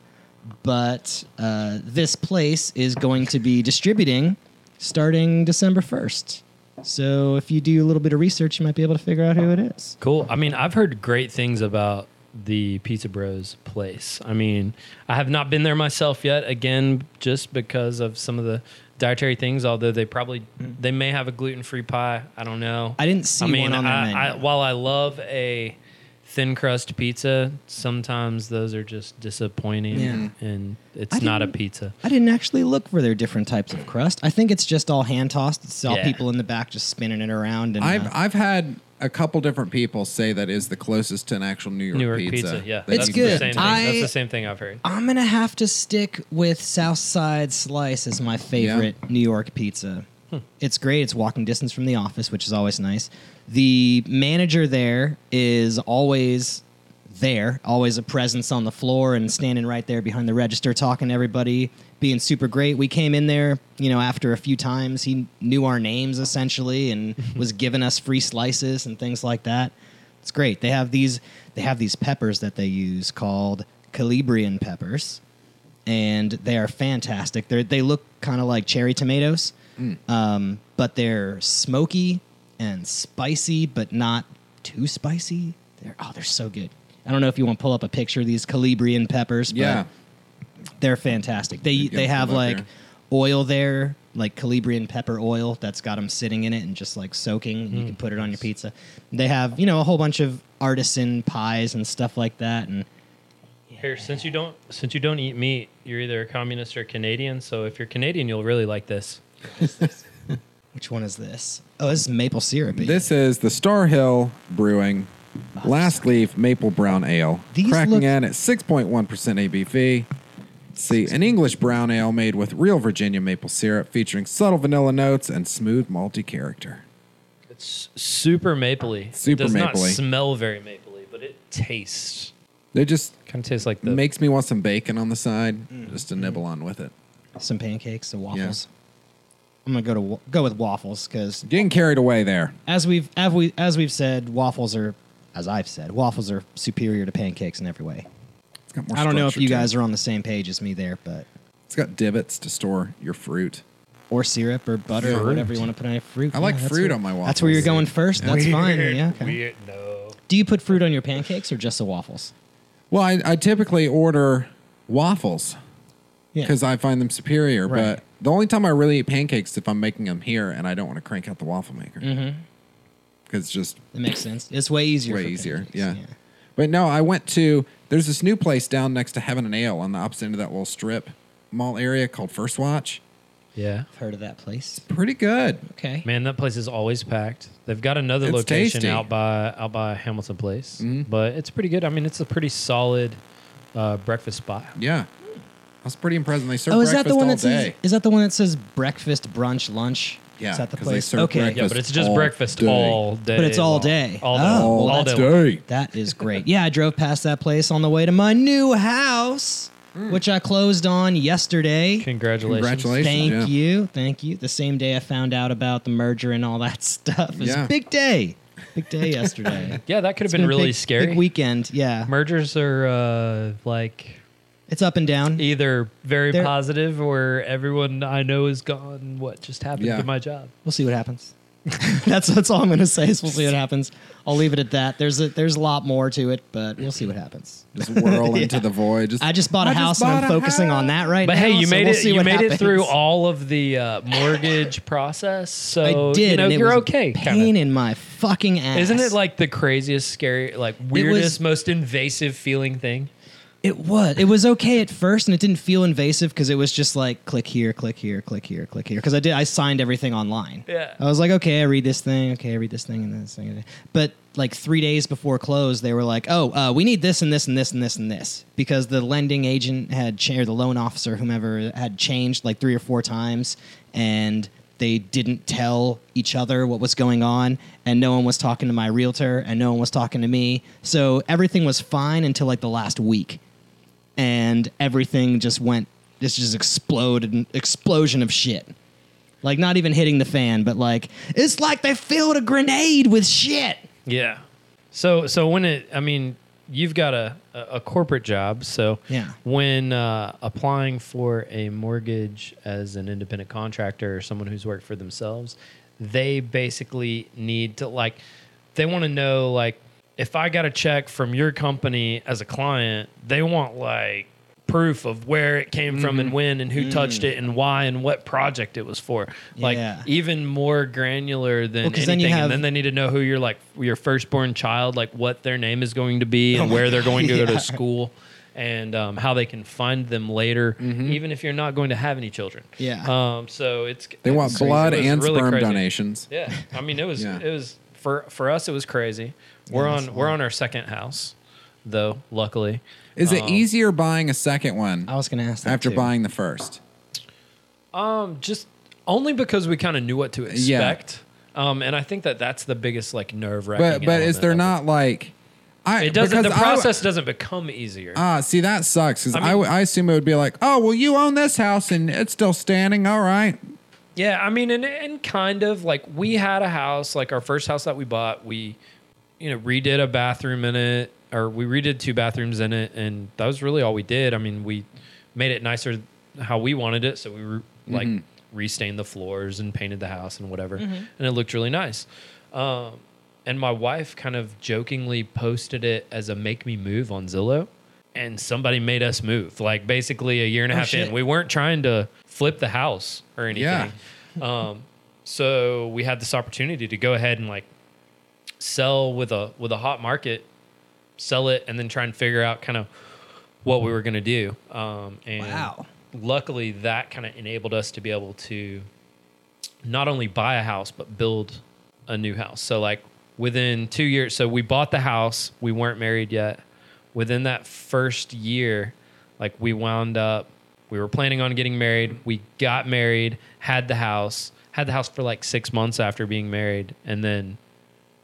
but uh, this place is going to be distributing starting December first. So if you do a little bit of research, you might be able to figure out who it is. Cool. I mean, I've heard great things about the Pizza Bros place. I mean, I have not been there myself yet, again, just because of some of the dietary things, although they probably, mm. they may have a gluten-free pie. I don't know. I didn't see I mean, one on their menu. I, while I love a... thin crust pizza, sometimes those are just disappointing, yeah. and it's not a pizza. I didn't actually look for their different types of crust. I think it's just all hand tossed. It's all yeah. people in the back just spinning it around. And I've uh, I've had a couple different people say that is the closest to an actual New York, New York pizza. pizza. Yeah, that's it's good. The same I, that's the same thing I've heard. I'm gonna have to stick with Southside Slice as my favorite yeah. New York pizza. Hmm. It's great. It's walking distance from the office, which is always nice. The manager there is always there, always a presence on the floor and standing right there behind the register talking to everybody, being super great. We came in there, you know, after a few times. He knew our names essentially and was giving us free slices and things like that. It's great. They have these they have these peppers that they use called Calabrian peppers, and they are fantastic. They they look kind of like cherry tomatoes. Mm. Um, but they're smoky and spicy, but not too spicy. They're oh, they're so good. I don't know if you want to pull up a picture of these Calabrian peppers, but yeah. they're fantastic. They they have like there. oil there, like Calabrian pepper oil that's got them sitting in it and just like soaking. Mm, you can put it on your pizza. They have, you know, a whole bunch of artisan pies and stuff like that. And here, since you don't since you don't eat meat, you're either a communist or Canadian. So if you're Canadian, you'll really like this. Which one is this? Oh, this is maple syrupy. This is the Star Hill Brewing Last Leaf Maple Brown Ale. These Cracking look... in at six point one percent A B V. See, an English brown ale made with real Virginia maple syrup featuring subtle vanilla notes and smooth malty character. It's super mapley. Super it does mapley. Not smell very mapley, but it tastes. It just kind of tastes like the... makes me want some bacon on the side mm. just to nibble mm. on with it. Some pancakes, some waffles. Yeah. I'm gonna go to go with waffles because getting carried away there. As we've as we as we've said, waffles are as I've said, waffles are superior to pancakes in every way. It's got more I don't know if you too. guys are on the same page as me there, but it's got divots to store your fruit or syrup or butter fruit. or whatever you want to put on your fruit. I like yeah, fruit where, on my waffles. That's where you're going first. That's Weird. fine. Yeah. Okay. Weird. No. Do you put fruit on your pancakes or just the waffles? Well, I, I typically order waffles because yeah. I find them superior, right. but. The only time I really eat pancakes is if I'm making them here and I don't want to crank out the waffle maker. Mm-hmm. Because it's just... It makes sense. It's way easier Way for easier, yeah. yeah. But no, I went to... There's this new place down next to Heaven and Ale on the opposite end of that little strip mall area called First Watch. Yeah. I've heard of that place. It's pretty good. Okay. Man, that place is always packed. They've got another it's location tasty. out by out by Hamilton Place. Mm-hmm. But it's pretty good. I mean, it's a pretty solid uh, breakfast spot. Yeah. I was pretty impressed. And they serve oh, breakfast all day. Says, is that the one that says breakfast, brunch, lunch? Yeah. Is that the place? They serve okay. Yeah, but it's just all breakfast day. all day. But it's all day. All day. All, oh, all day. day. That is great. Yeah, I drove past that place on the way to my new house, mm. which I closed on yesterday. Congratulations. Congratulations. Thank yeah. you. Thank you. The same day I found out about the merger and all that stuff. It was yeah. a big day. Big day yesterday. Yeah, that could have been, been really big, scary. Big weekend, yeah. Mergers are uh, like... It's up and down. Either very They're, positive or everyone I know is gone. What just happened yeah. to my job? We'll see what happens. that's that's all I'm going to say is we'll see what happens. I'll leave it at that. There's a, there's a lot more to it, but we'll see what happens. Just whirl yeah. into the void. Just, I just bought a I house bought and I'm focusing house. on that right but now. But hey, you so made, we'll it, you made it through all of the uh, mortgage process. So I did, you know, and it you're was okay. Pain kinda. in my fucking ass. Isn't it like the craziest, scary, like weirdest, was, most invasive feeling thing? It was. It was okay at first, and it didn't feel invasive because it was just like click here, click here, click here, click here. Because I did, I signed everything online. Yeah. I was like, okay, I read this thing. Okay, I read this thing and this thing. But like three days before close, they were like, oh, uh, we need this and this and this and this and this because the lending agent had changed, or the loan officer, whomever, had changed like three or four times, and they didn't tell each other what was going on, and no one was talking to my realtor, and no one was talking to me. So everything was fine until like the last week. And everything just went, this just exploded, an explosion of shit. Like, not even hitting the fan, but like, it's like they filled a grenade with shit. Yeah. So, so when it, I mean, you've got a, a corporate job. So yeah. when uh, applying for a mortgage as an independent contractor or someone who's worked for themselves, they basically need to, like, they want to know, like, if I got a check from your company as a client, they want like proof of where it came mm. from and when and who mm. touched it and why and what project it was for. Like yeah. even more granular than well, anything. Then have, and then they need to know who your like your firstborn child, like what their name is going to be and oh where they're going to yeah. go to school and um, how they can find them later, mm-hmm. even if you're not going to have any children. Yeah. Um. So it's they it's want crazy. blood and really sperm crazy. donations. Yeah. I mean, it was yeah. it was for for us it was crazy. We're yeah, on we're on our second house, though, luckily. Is um, it easier buying a second one? I was going to ask that, after too. buying the first? Um, just only because we kind of knew what to expect. Yeah. Um, and I think that that's the biggest, like, nerve-wracking But But is there not, it. like... I, it doesn't. The process I, doesn't become easier. Ah, see, that sucks, because I, mean, I, I assume it would be like, oh, well, you own this house, and it's still standing, all right. Yeah, I mean, and, and kind of, like, we had a house, like, our first house that we bought, we... you know, redid a bathroom in it, or we redid two bathrooms in it, and that was really all we did. I mean, we made it nicer how we wanted it, so we re- mm-hmm. like restained the floors and painted the house and whatever, mm-hmm. and it looked really nice. Um, and my wife kind of jokingly posted it as a make me move on Zillow, and somebody made us move. Like, basically a year and a oh, half shit. in. We weren't trying to flip the house or anything. Yeah. um, so we had this opportunity to go ahead and, like, sell with a with a hot market, sell it, and then try and figure out kind of what we were going to do. Um, and wow. luckily, that kind of enabled us to be able to not only buy a house, but build a new house. So, like, within two years, so we bought the house. We weren't married yet. Within that first year, like, we wound up We were planning on getting married. We got married, had the house, had the house for like six months after being married, and then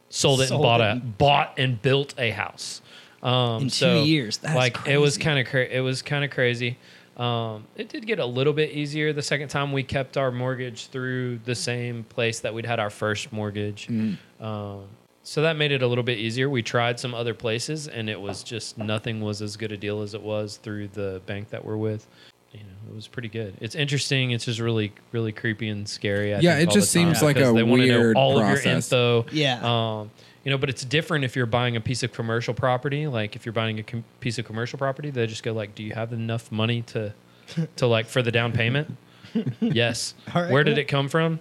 sold it sold and bought it. a bought and built a house. Um, In so two years, that's like crazy. It was kind of cra- it was kind of crazy. Um, it did get a little bit easier the second time. We kept our mortgage through the same place that we'd had our first mortgage. Mm. Um, so that made it a little bit easier. We tried some other places, and it was just nothing was as good a deal as it was through the bank that we're with. You know, it was pretty good. It's interesting. It's just really, really creepy and scary. I yeah, think, it just seems like a they weird to know all process. Of your info. Yeah. Um, you know, but it's different if you're buying a piece of commercial property. Like if you're buying a com- piece of commercial property, they just go like, "Do you have enough money to, to like for the down payment?" Yes. Right, where did yeah. it come from?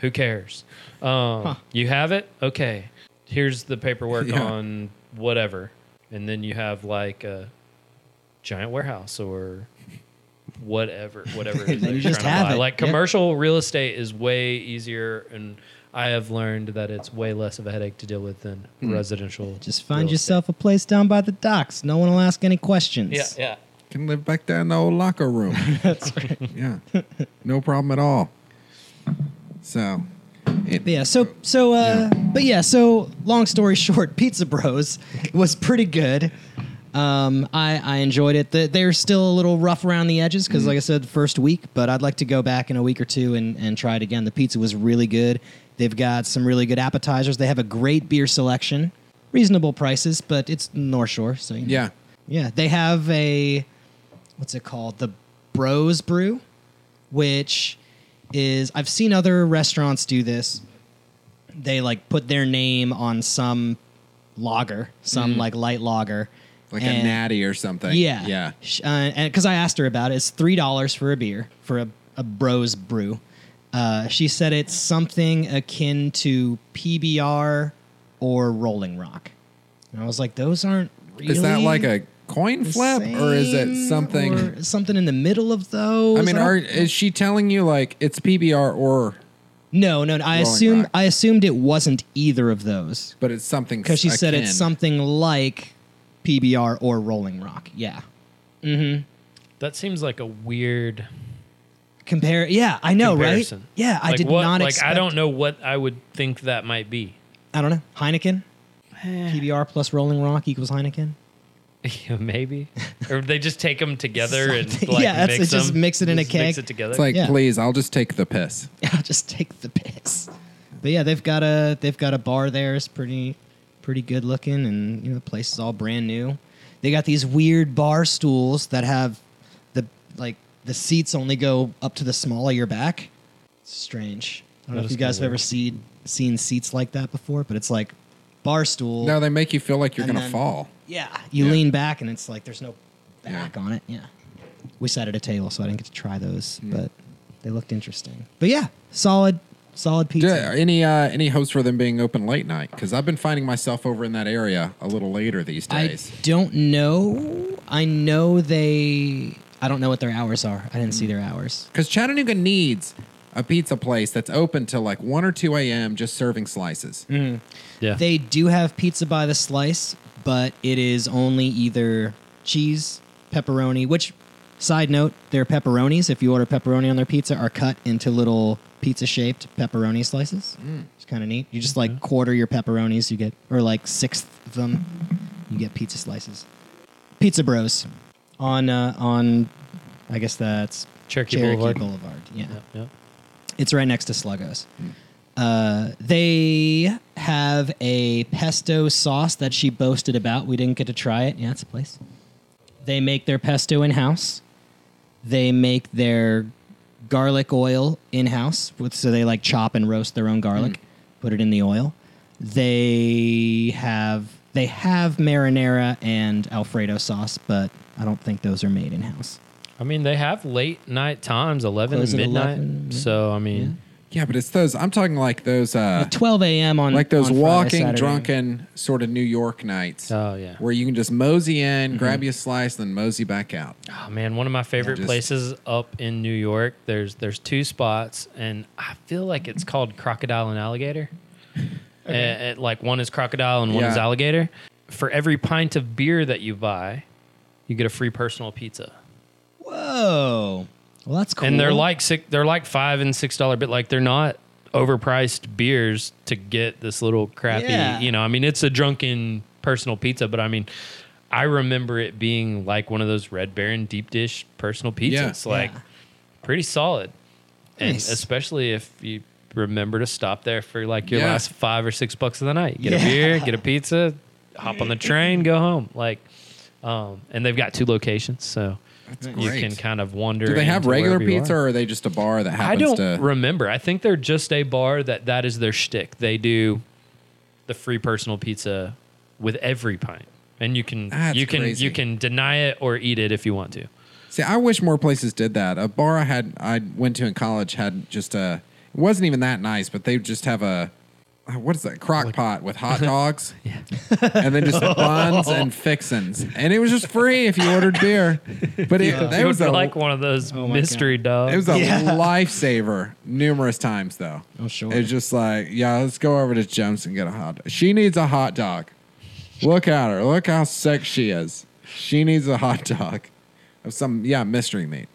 Who cares? Um, huh. You have it. Okay. Here's the paperwork yeah. on whatever, and then you have like a giant warehouse or. Whatever, whatever. It is you just have to it. Like commercial yep. real estate is way easier, and I have learned that it's way less of a headache to deal with than mm. residential. Just find yourself estate. a place down by the docks. No one will ask any questions. Yeah, yeah. Can live back there in the old locker room. That's right. Yeah, no problem at all. So, it, yeah. So, so, uh, yeah. but yeah. So, long story short, Pizza Bros was pretty good. Um, I, I enjoyed it. The, they're still a little rough around the edges because, mm-hmm. like I said, first week, but I'd like to go back in a week or two and, and try it again. The pizza was really good. They've got some really good appetizers. They have a great beer selection, reasonable prices, but it's North Shore. So you know. Yeah. Yeah. They have a, what's it called? The Bros Brew, which is, I've seen other restaurants do this. They like put their name on some lager, some mm-hmm. like light lager. Like and, a natty or something. Yeah. Yeah. Uh, and because I asked her about it. It's three dollars for a beer, for a, a Bros Brew. Uh, she said it's something akin to P B R or Rolling Rock. And I was like, those aren't really. Is that like a coin flip or is it something? Or something in the middle of those? I mean, are, is she telling you like it's P B R or. No, no, no. I assume, I assumed it wasn't either of those. But it's something. Because she akin. said it's something like. P B R or Rolling Rock, yeah. Mm-hmm. That seems like a weird compare. Yeah, I know, comparison. right? Yeah, like I did what, not like expect. Like I don't know what I would think that might be. I don't know. Heineken, P B R plus Rolling Rock equals Heineken. Yeah, maybe. Or they just take them together and like yeah, mix them. Yeah, just mix it in just a keg. Mix it together. It's like, yeah. please, I'll just take the piss. I'll just take the piss. But yeah, they've got a they've got a bar there. It's pretty. pretty good looking, and you know the place is all brand new. They got these weird bar stools that have the like the seats only go up to the small of your back. It's strange. I don't that know if you guys have ever seen seen seats like that before, but it's like bar stool. No, they make you feel like you're gonna then, fall. Yeah, you yeah. lean back and it's like there's no back yeah. on it. Yeah, we sat at a table, so I didn't get to try those, mm. but they looked interesting. But yeah, solid. Solid pizza. Yeah, any uh, any hopes for them being open late night? Because I've been finding myself over in that area a little later these days. I don't know. I know they... I don't know what their hours are. I didn't see their hours. Because Chattanooga needs a pizza place that's open till like one or two a.m. just serving slices. Mm. Yeah. They do have pizza by the slice, but it is only either cheese, pepperoni, which... Side note, their pepperonis, if you order pepperoni on their pizza, are cut into little pizza-shaped pepperoni slices. Mm. It's kind of neat. You just, like, quarter your pepperonis, you get, or, like, sixth of them, you get pizza slices. Pizza Bros. On, uh, on I guess that's... Cherokee, Cherokee Boulevard. Boulevard, yeah. Yep, yep. It's right next to Sluggo's. Mm. Uh, they have a pesto sauce that she boasted about. We didn't get to try it. Yeah, it's a place. They make their pesto in-house. They make their garlic oil in-house, so they like chop and roast their own garlic, mm. put it in the oil. They have they have marinara and Alfredo sauce, but I don't think those are made in-house. I mean, they have late-night times, eleven to midnight. eleven, so, I mean... Yeah. yeah, but it's those... I'm talking like those... Uh, twelve a.m. on Like those on walking, Friday, drunken sort of New York nights. Oh, yeah. Where you can just mosey in, mm-hmm. grab you a slice, then mosey back out. Oh, man, one of my favorite just, places up in New York, there's there's two spots, and I feel like it's called Crocodile and Alligator. Okay. and, and like, one is Crocodile and one yeah. is Alligator. For every pint of beer that you buy, you get a free personal pizza. Whoa. Whoa. Well, that's cool. And they're like six, they're like five and six dollar bit. Like they're not overpriced beers to get this little crappy. Yeah. You know, I mean, it's a drunken personal pizza, but I mean, I remember it being like one of those Red Baron deep dish personal pizzas. Yeah. Like yeah. pretty solid, and nice. Especially if you remember to stop there for like your yeah. last five or six bucks of the night. Get yeah. a beer, get a pizza, hop on the train, go home. Like, um, and they've got two locations, so. That's you great. Can kind of wander. Do they have regular pizza, are. Or are they just a bar that happens to... I don't to... remember. I think they're just a bar that that is their shtick. They do the free personal pizza with every pint, and you can That's you can crazy. You can deny it or eat it if you want to. See, I wish more places did that. A bar I had I went to in college had just a. It wasn't even that nice, but they just have a. What is that? Crock like, pot with hot dogs yeah. and then just buns and fixins. And it was just free if you ordered beer. But it, yeah. it was a, like one of those oh mystery dogs. It was a yeah. lifesaver numerous times, though. Oh, sure. It was just like, yeah, let's go over to Jones and get a hot dog. She needs a hot dog. Look at her. Look how sick she is. She needs a hot dog of some, yeah, mystery meat.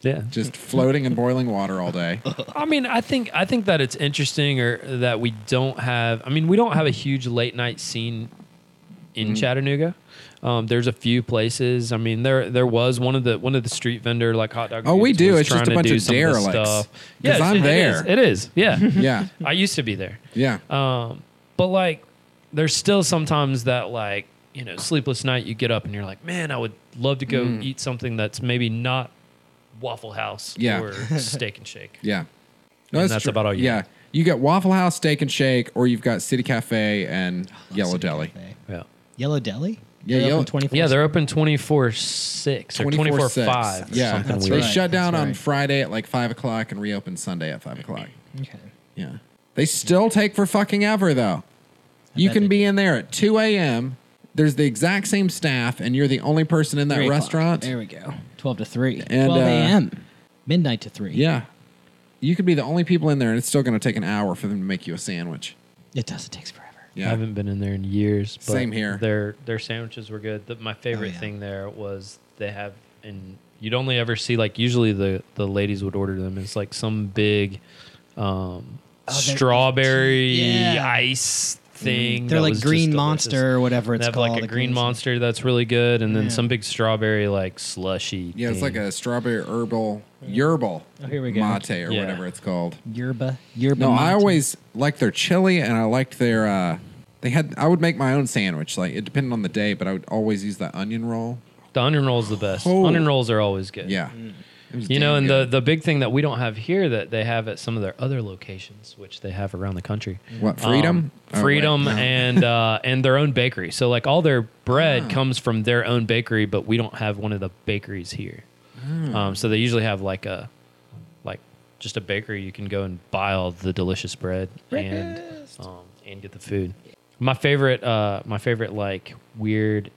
Yeah, just floating in boiling water all day. I mean, I think I think that it's interesting, or that we don't have. I mean, we don't have a huge late night scene in mm-hmm. Chattanooga. Um, there's a few places. I mean, there there was one of the one of the street vendor like hot dog. Oh, we do. It's just a bunch of derelicts. Yeah, I'm it, there. It is, it is. Yeah, yeah. I used to be there. Yeah. Um, but like, there's still sometimes that like you know sleepless night. You get up and you're like, man, I would love to go mm. eat something that's maybe not. Waffle House yeah. or Steak and Shake. Yeah. No, and that's, that's about all you Yeah. Need. You got Waffle House, Steak and Shake, or you've got City Cafe and Yellow City Deli. Cafe. Yeah. Yellow Deli? Yeah, they're Yellow, open yeah, they're open twenty-four six or twenty-four five. Yeah. That's right. They shut down right. on Friday at like five o'clock and reopen Sunday at five o'clock. Okay. Yeah. They still take for fucking ever, though. I you can be do. in there at two a.m. There's the exact same staff, and you're the only person in that Three restaurant. O'clock. There we go. twelve to three. And, twelve a.m. Uh, midnight to three. Yeah. You could be the only people in there, and it's still going to take an hour for them to make you a sandwich. It does. It takes forever. Yeah. I haven't been in there in years. But same here. Their their sandwiches were good. The, my favorite oh, yeah. thing there was they have, and you'd only ever see, like, usually the, the ladies would order them. It's like some big um, oh, strawberry yeah. ice thing. They're like Green Monster or whatever it's called. They have like a Green Monster that's really good, and then yeah. some big strawberry like slushy. Yeah, thing. It's like a strawberry herbal yerba oh, here we go. mate or yeah. whatever it's called. Yerba, yerba. No, mate. I always liked their chili, and I liked their. Uh, they had. I would make my own sandwich. Like it depended on the day, but I would always use the onion roll. The onion roll is the best. Oh. Onion rolls are always good. Yeah. Mm. You know, and good. the the big thing that we don't have here that they have at some of their other locations, which they have around the country. What, Freedom? Um, freedom oh, wait, no. and uh, and their own bakery. So, like, all their bread oh. comes from their own bakery, but we don't have one of the bakeries here. Oh. Um, so they usually have, like, a like just a bakery. You can go and buy all the delicious bread and, um, and get the food. My favorite, uh, my favorite, like, weird...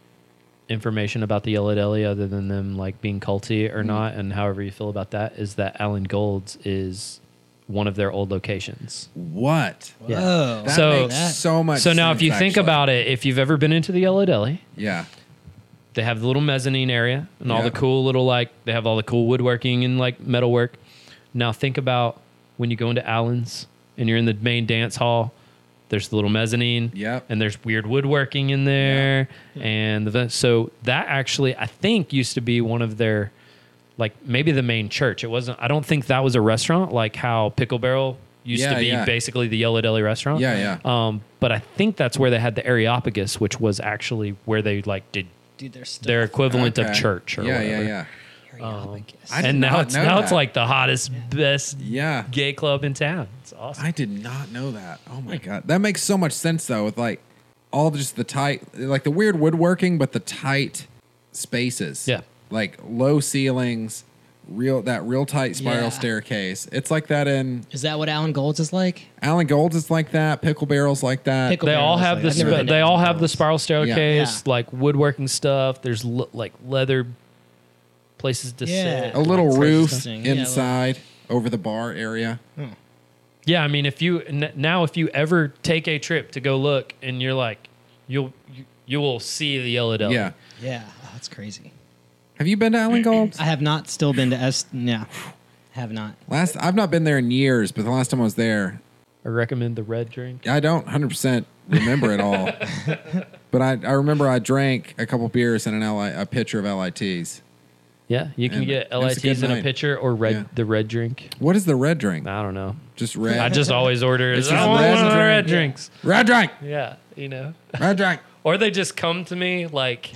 information about the Yellow Deli, other than them like being culty or mm. not, and however you feel about that, is that Alan Gold's is one of their old locations. What? Yeah. Whoa. That so makes that. so much. So now, sense, if you actually. think about it, if you've ever been into the Yellow Deli, yeah, they have the little mezzanine area and yeah. all the cool little like they have all the cool woodworking and like metalwork. Now think about when you go into Alan's and you're in the main dance hall. There's the little mezzanine, yep. and there's weird woodworking in there, yep. and the, so that actually I think used to be one of their, like maybe the main church. It wasn't. I don't think that was a restaurant like how Pickle Barrel used yeah, to be, yeah. basically the Yellow Deli restaurant. Yeah, yeah. Um, but I think that's where they had the Areopagus, which was actually where they like did, did their, stuff. their equivalent okay. of church or yeah, whatever. Yeah, yeah, yeah. Um, and now it's now that. it's like the hottest, yeah. best yeah. gay club in town. It's awesome. I did not know that. Oh my god, that makes so much sense though. With like all just the tight, like the weird woodworking, but the tight spaces. Yeah, like low ceilings, real that real tight spiral yeah. staircase. It's like that in. Is that what Alan Gold's is like? Alan Gold's is like that. Pickle Barrel's like that. Pickle they all have like the sp- they all have the spiral staircase, yeah. like woodworking stuff. There's l- like leather. Places to yeah. sit. A little like roof inside yeah, over the bar area. Hmm. Yeah, I mean, if you n- now if you ever take a trip to go look, and you're like, you'll you, you will see the Yellow Deli. Yeah, yeah, oh, that's crazy. Have you been to Alan Gold's? I have not still been to S. No, have not. Last I've not been there in years, but the last time I was there. I recommend the red drink. I don't one hundred percent remember it all. But I, I remember I drank a couple beers and an L I, a pitcher of L I Ts. Yeah, you can and get L I Ts a in a pitcher or red yeah. the red drink. What is the red drink? I don't know. Just red? I just always order it. I want one of the red drinks. Red drink! Yeah, you know. Red drink. Or they just come to me like...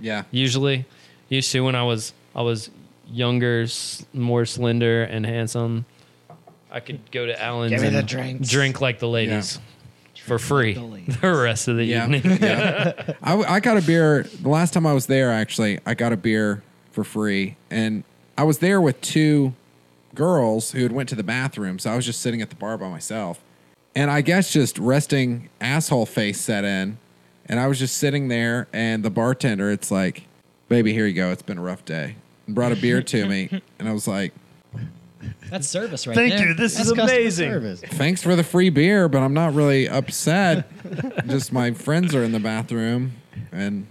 yeah. Usually. Used to when I was I was younger, more slender and handsome. I could go to Allen's Give me and the drinks. drink like the ladies yeah. for free like the, the rest of the yeah. evening. Yeah. I, I got a beer. The last time I was there, actually, I got a beer for free. And I was there with two girls who had went to the bathroom. So I was just sitting at the bar by myself. And I guess just resting asshole face set in. And I was just sitting there. And the bartender, it's like, baby, here you go. It's been a rough day. And brought a beer to me. And I was like, that's service right Thank there. Thank you. This That's is amazing. Service. Thanks for the free beer, but I'm not really upset. Just my friends are in the bathroom. and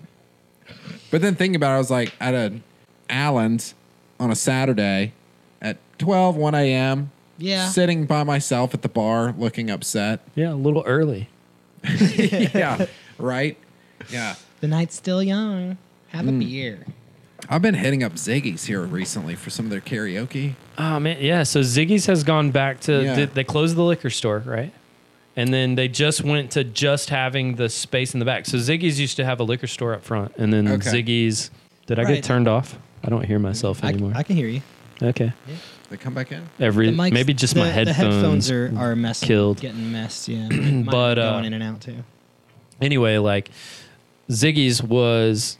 But then thinking about it, I was like at an Allen's on a Saturday at twelve, one a.m., yeah. sitting by myself at the bar looking upset. Yeah, a little early. yeah, right? Yeah. The night's still young. Have mm. a beer. I've been hitting up Ziggy's here recently for some of their karaoke. Oh, man. Yeah. So Ziggy's has gone back to, yeah. th- they closed the liquor store, right? And then they just went to just having the space in the back. So Ziggy's used to have a liquor store up front. And then okay. Ziggy's, did I right. get turned off? I don't hear myself I, anymore. I can hear you. Okay. Yeah. They come back in? Every mics, Maybe just the, my headphones. The headphones are, are messing, killed. getting messed. Yeah. but, uh, going in and out too. Anyway, like Ziggy's was.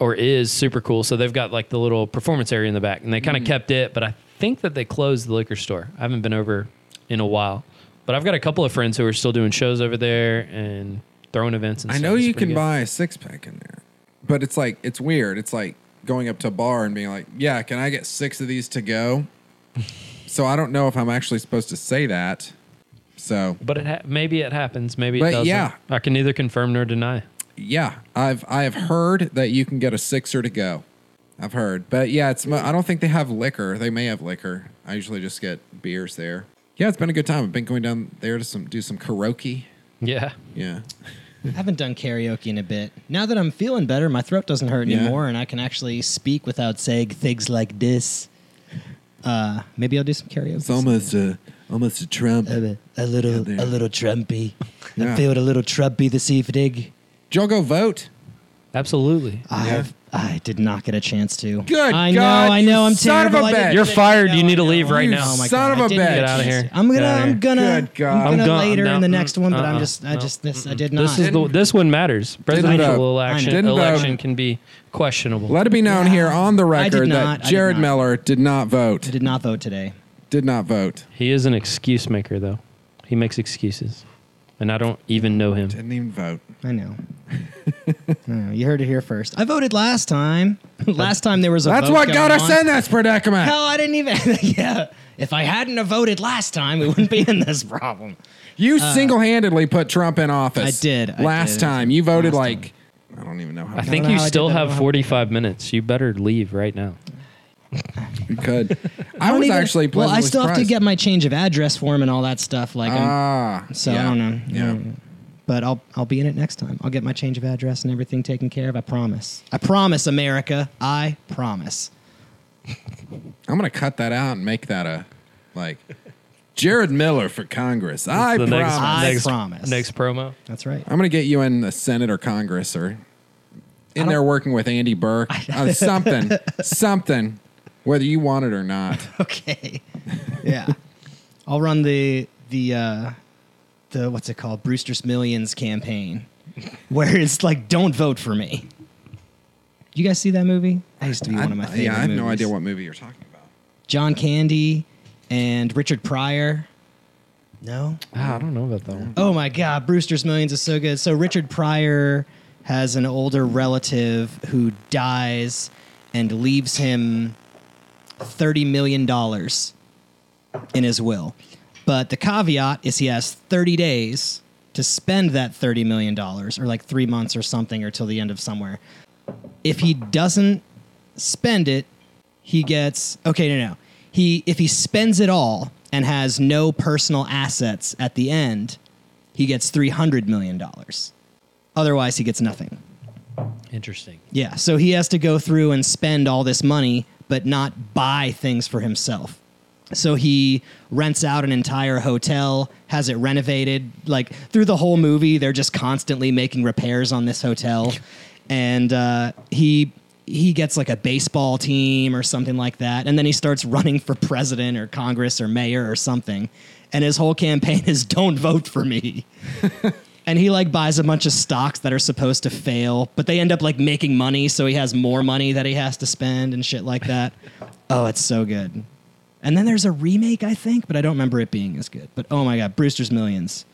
Or is super cool. So they've got like the little performance area in the back, and they kind of mm. kept it. But I think that they closed the liquor store. I haven't been over in a while, but I've got a couple of friends who are still doing shows over there and throwing events. And I stuff. know it's you can good. buy a six pack in there, but it's like it's weird. It's like going up to a bar and being like, "Yeah, can I get six of these to go?" So I don't know if I'm actually supposed to say that. So, but it ha- maybe it happens. Maybe it but doesn't. Yeah, I can neither confirm nor deny. Yeah, I've I have heard that you can get a sixer to go. I've heard. But yeah, it's. I don't think they have liquor. They may have liquor. I usually just get beers there. Yeah, it's been a good time. I've been going down there to some do some karaoke. Yeah. Yeah. I haven't done karaoke in a bit. Now that I'm feeling better, my throat doesn't hurt yeah. anymore, and I can actually speak without saying things like this. Uh, maybe I'll do some karaoke. It's almost a... Almost a Trump. A, a little a little Trumpy. Yeah. I feel a little Trumpy this evening. Did y'all go vote? Absolutely. I yeah. I did not get a chance to. Good I God. Know, I know, I'm son terrible. Of a bitch. You're fired. No, you need to leave right you now. Oh my son God. Of a bitch. Get out of here. I'm going to, I'm going to, I'm going to later no, in the next one, uh-uh, but I'm just, I just, this, I did not. This is the, this one matters. Presidential election, election can be questionable. Let it be known yeah. here on the record not, that Jared Miller did not vote. I did not vote today. Did not vote. He is an excuse maker though. He makes excuses. And I don't even know him. Didn't even vote. I know. No, you heard it here first. I voted last time. Last time there was a That's vote That's what got us in this predicament. Hell, I didn't even... yeah. If I hadn't have voted last time, we wouldn't be in this problem. You uh, single-handedly put Trump in office. I did. I last did. time. You voted last like... Time. I don't even know how... I, I think you still have forty-five happened. minutes. You better leave right now. You could. I, I was even, actually Well, I still surprised. have to get my change of address form and all that stuff. Like, ah, so yeah, I don't know. Yeah. But I'll I'll be in it next time. I'll get my change of address and everything taken care of. I promise. I promise, America. I promise. I'm gonna cut that out and make that a like Jared Miller for Congress. That's I promise. Next, I next, promise. Next promo. That's right. I'm gonna get you in the Senate or Congress or in there working with Andy Burke. Uh, something. Something. Whether you want it or not. Okay. Yeah. I'll run the the uh, the what's it called? Brewster's Millions campaign. Where it's like, don't vote for me. You guys see that movie? That used to be I, one of my favorite movies. Yeah, I have movies. no idea what movie you're talking about. John Candy and Richard Pryor. No? Ah, I don't know about that one. Oh my God, Brewster's Millions is so good. So Richard Pryor has an older relative who dies and leaves him thirty million dollars in his will. But the caveat is he has thirty days to spend that thirty million dollars or like three months or something or till the end of somewhere. If he doesn't spend it, he gets... Okay, no, no. He If he spends it all and has no personal assets at the end, he gets three hundred million dollars. Otherwise, he gets nothing. Interesting. Yeah, so he has to go through and spend all this money, but not buy things for himself. So he rents out an entire hotel, has it renovated. Like, through the whole movie, they're just constantly making repairs on this hotel. And uh, he he gets, like, a baseball team or something like that. And then he starts running for president or Congress or mayor or something. And his whole campaign is, don't vote for me. And he, like, buys a bunch of stocks that are supposed to fail, but they end up, like, making money, so he has more money that he has to spend and shit like that. Oh, it's so good. And then there's a remake, I think, but I don't remember it being as good. But, oh, my God, Brewster's Millions.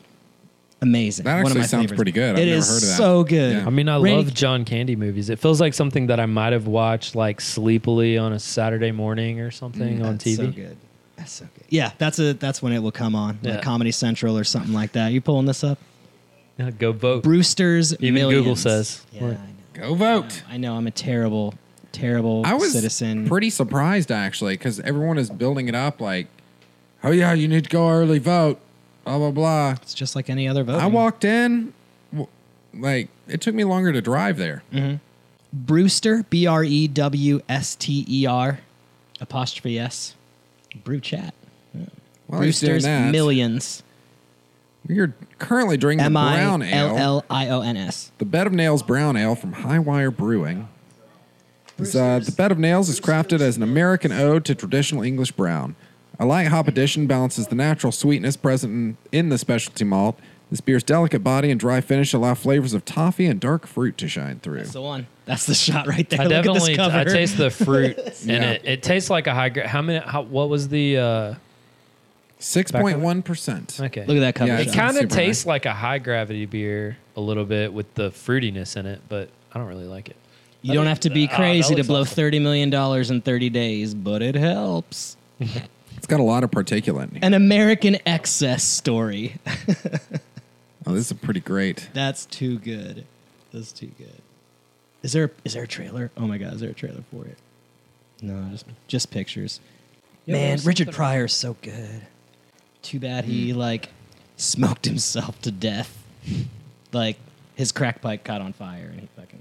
Amazing. That actually One of my sounds favorites. Pretty good. I've it never is heard of that. So good. Yeah. I mean, I Randy, love John Candy movies. It feels like something that I might have watched, like, sleepily on a Saturday morning or something mm, on that's T V. That's so good. That's so good. Yeah, that's, a, that's when it will come on, yeah. Like Comedy Central or something like that. Are you pulling this up? Yeah, go vote. Brewster's Even Millions. Even Google says. Yeah, I know. Go vote. I know, I know I'm a terrible... Terrible I was citizen. Pretty surprised actually, because everyone is building it up like, oh yeah, you need to go early vote, blah blah blah. It's just like any other vote. I walked in, like it took me longer to drive there. Mm-hmm. Brewster, B R E W S T E R, apostrophe S, Brew Chat. Yeah. Well, Brewster's that, Millions. You're currently drinking the brown ale. M I L L I O N S. The Bed of Nails Brown Ale from High Wire Brewing. Uh, the Bed of Nails is crafted as an American ode to traditional English brown. A light hop addition balances the natural sweetness present in the specialty malt. This beer's delicate body and dry finish allow flavors of toffee and dark fruit to shine through. That's the one. That's the shot right there. I Look definitely, at this cover. I taste the fruit in yeah. it. It tastes like a high grade. How many? How, what was the? Uh, six point one percent. Okay. Look at that cover. Yeah, it kind of tastes high. Like a high gravity beer a little bit with the fruitiness in it, but I don't really like it. You I don't mean, have to be crazy uh, to blow awesome. thirty million dollars in thirty days, but it helps. It's got a lot of particulate in here. An American excess story. Oh, this is pretty great. That's too good. That's too good. Is there is there a trailer? Oh, my God. Is there a trailer for it? No, just, just pictures. Yo, Man, Richard Pryor is so good. Too bad he, like, smoked himself to death. Like, his crack pipe caught on fire, and he fucking...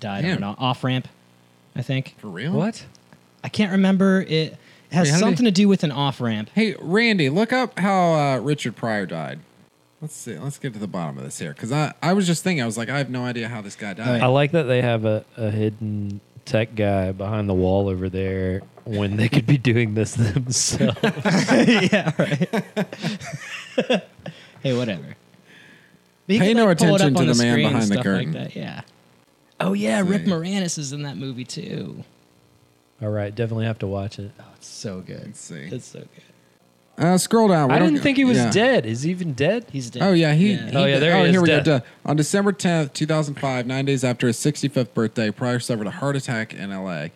died Damn. on an off-ramp, I think. For real? What? I can't remember. It has hey, something you... to do with an off-ramp. Hey, Randy, look up how uh, Richard Pryor died. Let's see. Let's get to the bottom of this here. Because I, I was just thinking, I was like, I have no idea how this guy died. I like that they have a, a hidden tech guy behind the wall over there when they could be doing this themselves. Yeah, right. Hey, whatever. Pay can, no like, attention to the, the man behind the curtain. Like that. Yeah. Oh, yeah, Rick Moranis is in that movie, too. All right, definitely have to watch it. Oh, it's so good. Let's see. It's so good. Uh, scroll down. I didn't think he was yeah. dead. Is he even dead? He's dead. Oh, yeah. He, yeah. he oh, yeah, there oh, he is. Here we go. On December tenth, two thousand five, nine days after his sixty-fifth birthday, Pryor suffered a heart attack in L A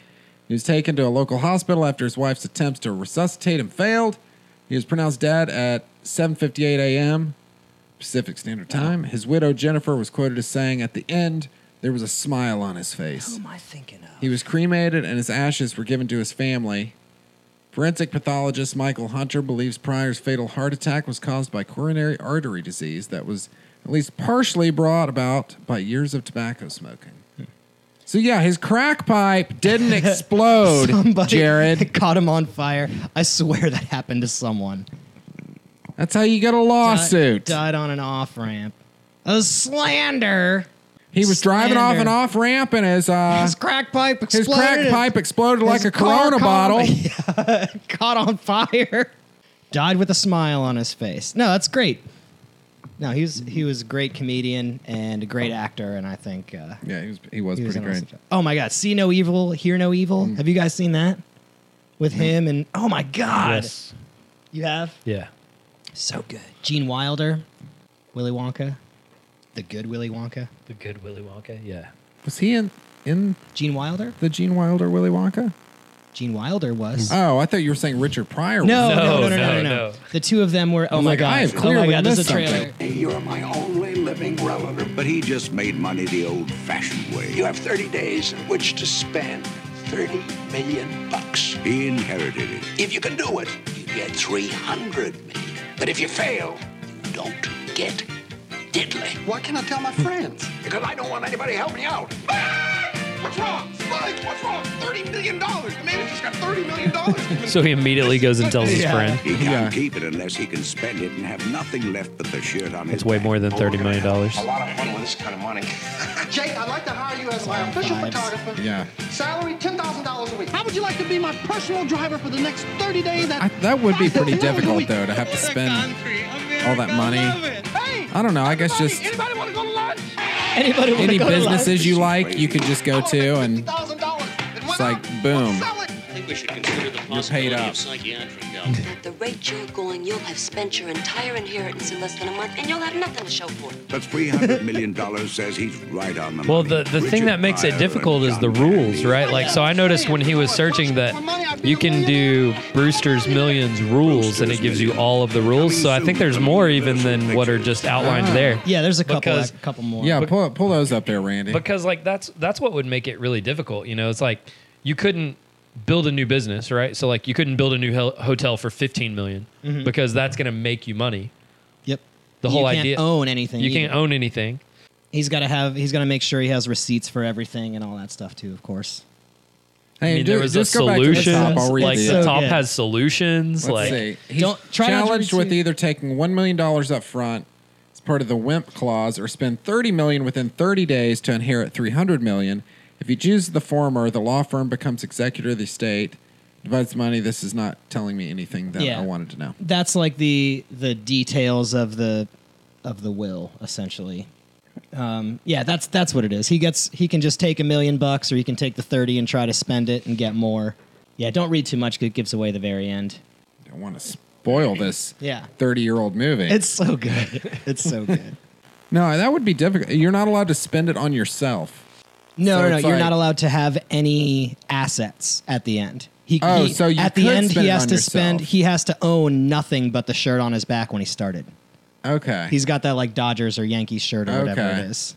He was taken to a local hospital after his wife's attempts to resuscitate him failed. He was pronounced dead at seven fifty-eight a.m. Pacific Standard Time. Wow. His widow, Jennifer, was quoted as saying at the end... There was a smile on his face. Who am I thinking of? He was cremated and his ashes were given to his family. Forensic pathologist Michael Hunter believes Pryor's fatal heart attack was caused by coronary artery disease that was at least partially brought about by years of tobacco smoking. Hmm. So, yeah, his crack pipe didn't explode, somebody Jared. Caught him on fire. I swear that happened to someone. That's how you get a lawsuit. Died, died on an off-ramp. A slander. He was Slander. driving off an off-ramp and his... Uh, his crack pipe exploded. His crack pipe exploded his like a Corona bottle. Yeah, caught on fire. Died with a smile on his face. No, that's great. No, he was he was a great comedian and a great actor, and I think... Uh, yeah, he was He was he pretty was great. Oh, my God. See No Evil, Hear No Evil. Mm. Have you guys seen that? With mm. him and... Oh, my God. Yes. You have? Yeah. So good. Gene Wilder, Willy Wonka. The Good Willy Wonka? The Good Willy Wonka, yeah. Was he in... in Gene Wilder? The Gene Wilder Willy Wonka? Gene Wilder was. Oh, I thought you were saying Richard Pryor was. No, no, no, no, no, no. no, no. no. The two of them were... Oh, my, like, God. I have clearly oh, my God, there's a trailer. Hey, you're my only living relative, but he just made money the old-fashioned way. You have thirty days in which to spend. thirty million bucks. He inherited it. If you can do it, you get three hundred million. But if you fail, you don't get diddly. Why can't I tell my friends? Because I don't want anybody helping you out. What's wrong? Spike, what's wrong? thirty million dollars. The manager's got thirty million dollars. So he immediately goes and tells his yeah. friend. He can't yeah. keep it unless he can spend it and have nothing left but the shirt on his It's way more than thirty million dollars. A lot of fun with this kind of money. Jake, I'd like to hire you as my official Fives. photographer. Yeah. Salary, ten thousand dollars a week. How would you like to be my personal driver for the next thirty days? That, I, that would be pretty difficult, though, to have to spend all that money. Hey, I don't know. I guess just... Anybody want to go to lunch? Anybody want to go to lunch? Any businesses you like, you could just go to and... It's like, boom. I think we should consider the possibility of psychiatric help. At the rate you're going, you'll have spent your entire inheritance in less than a month, and you'll have nothing to show for it. But three hundred million dollars says he's right on the money. Well, the, the thing that makes it difficult is the rules, right? Like, so I noticed when he was searching that you can do Brewster's Millions rules, and it gives you all of the rules. So I think there's more even than what are just outlined there. Yeah, there's a couple, because, like, a couple more. Yeah, pull, pull those up there, Randy. Because, like, that's that's what would make it really difficult. You know, it's like... You couldn't build a new business, right? So, like, you couldn't build a new ho- hotel for fifteen million dollars mm-hmm. because that's going to make you money. Yep. The whole idea. You can't idea, own anything. You either. can't own anything. He's got to have. He's going to make sure he has receipts for everything and all that stuff too, of course. Hey, I mean, do, there was a solution. The top, like the top yeah. has solutions. Let's like, see. He's don't try challenged with either taking one million dollars up front. As part of the WIMP clause, or spend thirty million within thirty days to inherit three hundred million. If you choose the former, the law firm becomes executor of the estate, divides money. This is not telling me anything that yeah. I wanted to know. That's like the the details of the of the will, essentially. Um, yeah, that's that's what it is. He gets he can just take a million bucks, or he can take the thirty and try to spend it and get more. Yeah, don't read too much. It gives away the very end. I don't want to spoil this yeah. thirty-year-old movie. It's so good. It's so good. No, that would be difficult. You're not allowed to spend it on yourself. No, so no, no, you're like, not allowed to have any assets at the end. He, oh, he, so you at the end he has to yourself. spend. He has to own nothing but the shirt on his back when he started. Okay, he's got that like Dodgers or Yankees shirt or okay. whatever it is.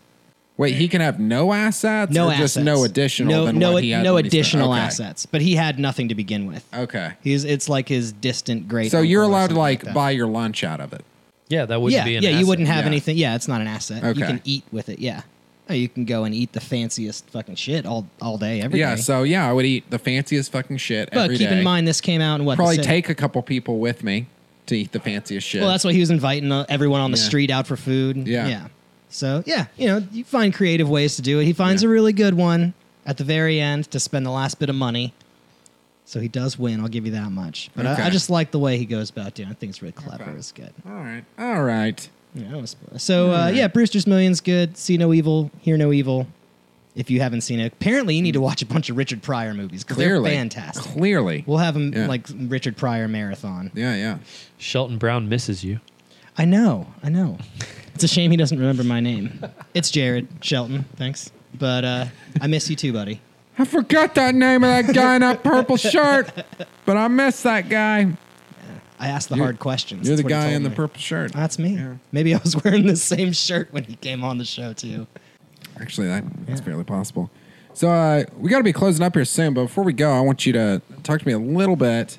Wait, he can have no assets, no or assets, just no additional, no, than no, what he had no additional okay. assets. But he had nothing to begin with. Okay, he's it's like his distant great. So you're allowed to like, like buy your lunch out of it. Yeah, that wouldn't yeah, be an yeah. asset. You wouldn't have yeah. anything. Yeah, it's not an asset. Okay. You can eat with it. Yeah. You can go and eat the fanciest fucking shit all, all day, every yeah, day. Yeah, so yeah, I would eat the fanciest fucking shit but every day. But keep in mind, this came out in what? Probably take a couple people with me to eat the fanciest shit. Well, that's why he was inviting everyone on the yeah. street out for food. Yeah. yeah. So, yeah, you know, you find creative ways to do it. He finds yeah. a really good one at the very end to spend the last bit of money. So he does win. I'll give you that much. But okay. I, I just like the way he goes about doing it. I think it's really clever. Okay. It's good. All right. All right. No, so uh, yeah, Brewster's Millions, good. See No Evil, Hear No Evil. If you haven't seen it, apparently you need to watch a bunch of Richard Pryor movies. Clearly, they're fantastic. Clearly, we'll have them yeah. like Richard Pryor marathon. Yeah, yeah. Shelton Brown misses you. I know, I know. It's a shame he doesn't remember my name. It's Jared Shelton. Thanks, but uh, I miss you too, buddy. I forgot that name of that guy in that purple shirt, but I miss that guy. I asked the you're, hard questions. You're That's the guy in the me. purple shirt. Oh, that's me. Yeah. Maybe I was wearing the same shirt when he came on the show, too. Actually, that, that's yeah. fairly possible. So uh, we got to be closing up here soon, but before we go, I want you to talk to me a little bit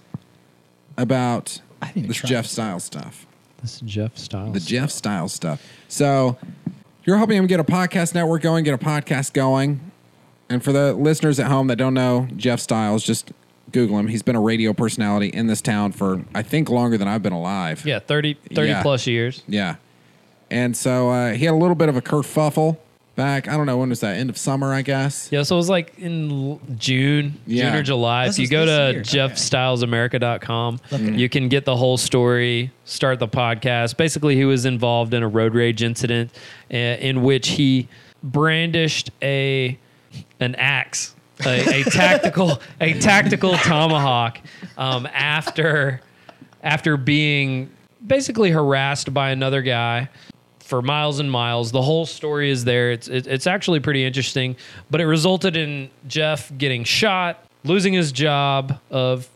about this Jeff Styles stuff. This Jeff Styles The Jeff Styles stuff. So you're helping him get a podcast network going, get a podcast going. And for the listeners at home that don't know Jeff Styles, just... Google him. He's been a radio personality in this town for, I think, longer than I've been alive. Yeah, thirty, thirty yeah. plus years. Yeah. And so uh, he had a little bit of a kerfuffle back, I don't know, when was that? End of summer, I guess? Yeah, so it was like in June, yeah. June or July. This if you go to year. jeff styles america dot com, okay. you can get the whole story, start the podcast. Basically, he was involved in a road rage incident uh, in which he brandished a an axe. a, a tactical, a tactical tomahawk um, after, after being basically harassed by another guy for miles and miles. The whole story is there. It's it, it's actually pretty interesting, but it resulted in Jeff getting shot, losing his job of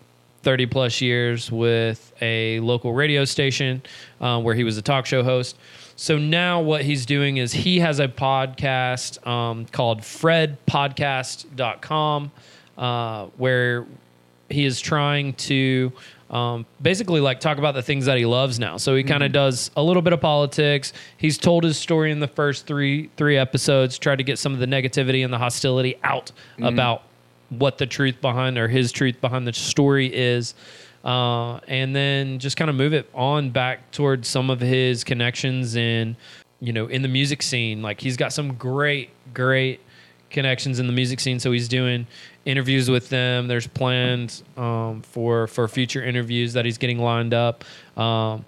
thirty plus years with a local radio station uh, where he was a talk show host. So now what he's doing is he has a podcast um, called fred podcast dot com. uh, where he is trying to um, basically like talk about the things that he loves now. So he mm-hmm. kind of does a little bit of politics. He's told his story in the first three three episodes, tried to get some of the negativity and the hostility out mm-hmm. about what the truth behind or his truth behind the story is. Uh, and then just kind of move it on back towards some of his connections in, you know, in the music scene. Like he's got some great, great connections in the music scene. So he's doing interviews with them. There's plans um, for for future interviews that he's getting lined up. Um,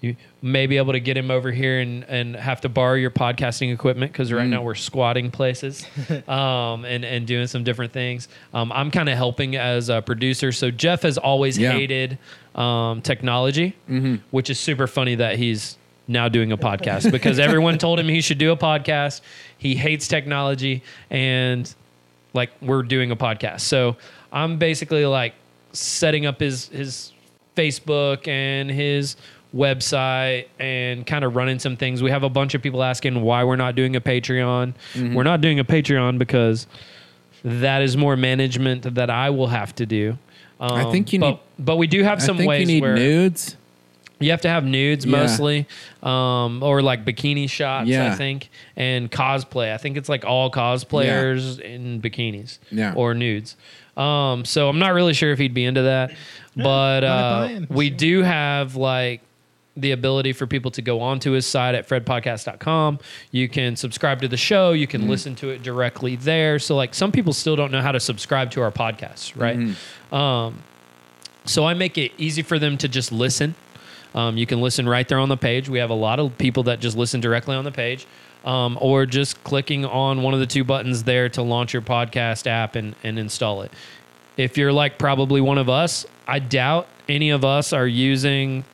you may be able to get him over here and, and have to borrow your podcasting equipment because right mm. now we're squatting places um, and, and doing some different things. Um, I'm kind of helping as a producer. So Jeff has always yeah. hated um, technology, mm-hmm. which is super funny that he's now doing a podcast because everyone told him he should do a podcast. He hates technology and like we're doing a podcast. So I'm basically like setting up his his Facebook and his website and kind of running some things. We have a bunch of people asking why we're not doing a Patreon. Mm-hmm. We're not doing a Patreon because that is more management that I will have to do. Um, I think you but, need, but we do have some I think ways you need where nudes. You have to have nudes yeah. mostly, um, or like bikini shots, yeah. I think, and cosplay. I think it's like all cosplayers yeah. in bikinis yeah. or nudes. Um, so I'm not really sure if he'd be into that, but uh, we do have like the ability for people to go onto his site at fred podcast dot com. You can subscribe to the show. You can mm-hmm. listen to it directly there. So like some people still don't know how to subscribe to our podcasts, right? Mm-hmm. Um, so I make it easy for them to just listen. Um, you can listen right there on the page. We have a lot of people that just listen directly on the page, um, or just clicking on one of the two buttons there to launch your podcast app and, and install it. If you're like probably one of us, I doubt any of us are using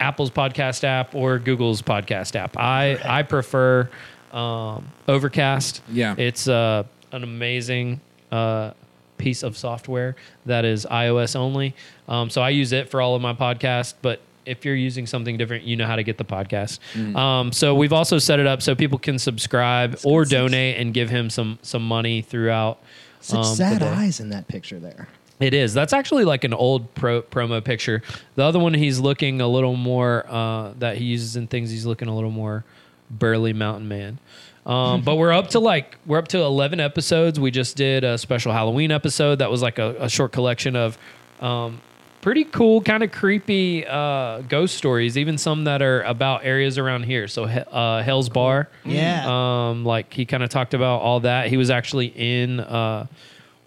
Apple's podcast app or Google's podcast app. I, I prefer um, Overcast. Yeah. It's uh, an amazing uh, piece of software that is iOS only. Um, so I use it for all of my podcasts, but if you're using something different, you know how to get the podcast. Mm. Um, so we've also set it up so people can subscribe it's or donate sense. And give him some some money throughout. Such um, sad eyes in that picture there. It is. That's actually like an old pro, promo picture. The other one, he's looking a little more, uh, that he uses in things, he's looking a little more burly mountain man. Um, but we're up to like, we're up to eleven episodes. We just did a special Halloween episode that was like a, a short collection of um, pretty cool, kind of creepy uh, ghost stories, even some that are about areas around here. So uh, Hell's Bar. Yeah. Um, like he kind of talked about all that. He was actually in uh,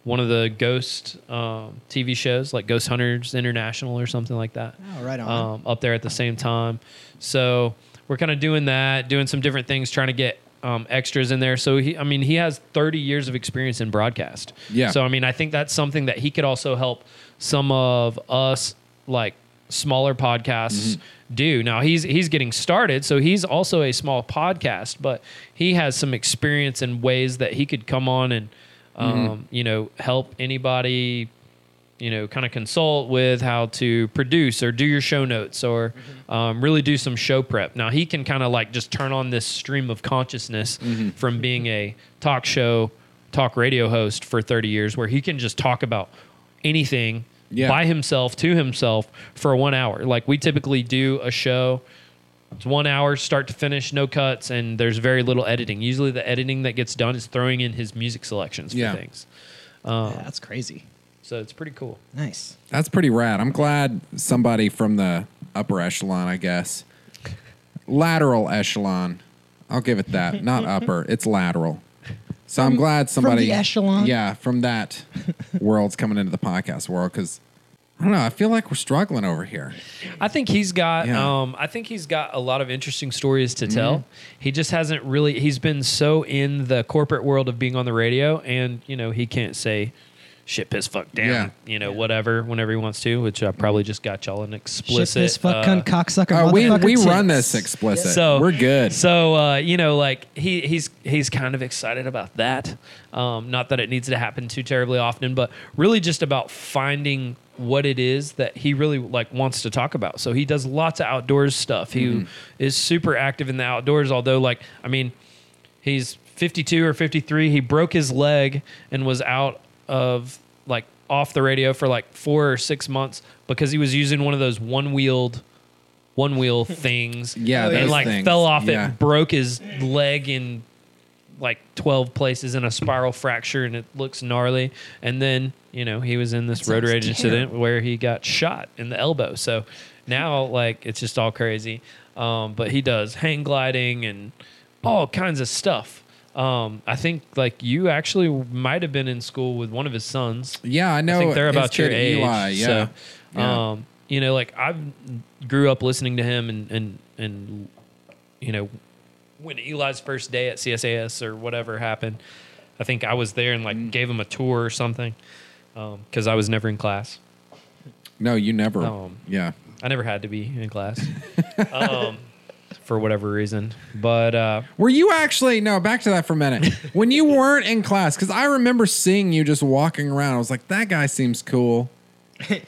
one of the ghost um, T V shows, like Ghost Hunters International or something like that. Oh, right on. Um, up there at the same time. So we're kind of doing that, doing some different things, trying to get um, extras in there. So, he, I mean, he has thirty years of experience in broadcast. Yeah. So, I mean, I think that's something that he could also help some of us like smaller podcasts mm-hmm. do. Now he's he's getting started, so he's also a small podcast, but he has some experience in ways that he could come on and um, mm-hmm. you know, help anybody, you know, kind of consult with how to produce or do your show notes or mm-hmm. um, really do some show prep. Now he can kind of like just turn on this stream of consciousness mm-hmm. from being a talk show, talk radio host for thirty years, where he can just talk about anything yeah. by himself to himself for one hour. Like we typically do a show, it's one hour start to finish, no cuts, and there's very little editing. Usually the editing that gets done is throwing in his music selections for yeah. things. Um, yeah, that's crazy. So it's pretty cool. Nice. That's pretty rad. I'm glad somebody from the upper echelon, I guess. Lateral echelon. I'll give it that. Not upper. It's lateral. So I'm glad somebody... From the echelon? Yeah, from that world's coming into the podcast world because, I don't know, I feel like we're struggling over here. I think he's got yeah. um, I think he's got a lot of interesting stories to tell. Mm-hmm. He just hasn't really... He's been so in the corporate world of being on the radio and, you know, he can't say shit, piss, fuck, damn, yeah. you know, yeah. whatever, whenever he wants to, which I probably just got y'all an explicit... Shit, piss, fuck, cunt, cocksucker, uh, we, we run this explicit. Yeah. So, we're good. So, uh, you know, like, he he's he's kind of excited about that. Um, not that it needs to happen too terribly often, but really just about finding what it is that he really, like, wants to talk about. So he does lots of outdoors stuff. He mm. is super active in the outdoors, although, like, I mean, he's fifty-two or fifty-three. He broke his leg and was out of like off the radio for like four or six months because he was using one of those one-wheeled one-wheel things. Yeah, and like things. fell off yeah. it and broke his leg in like twelve places in a spiral fracture, and it looks gnarly. And then, you know, he was in this that road rage terrible. incident where he got shot in the elbow. So now, like, it's just all crazy. Um, but he does hang gliding and all kinds of stuff. Um, I think, like, you actually might have been in school with one of his sons. Yeah, I know. I think they're about your age. Eli, yeah. So, yeah. Um, you know, like, I grew up listening to him and, and, and, you know, when Eli's first day at C S A S or whatever happened, I think I was there and, like, mm. gave him a tour or something because um, I was never in class. No, you never. Um, yeah. I never had to be in class. um for whatever reason. But uh were you actually no, back to that for a minute. When you weren't in class, because I remember seeing you just walking around. I was like, that guy seems cool.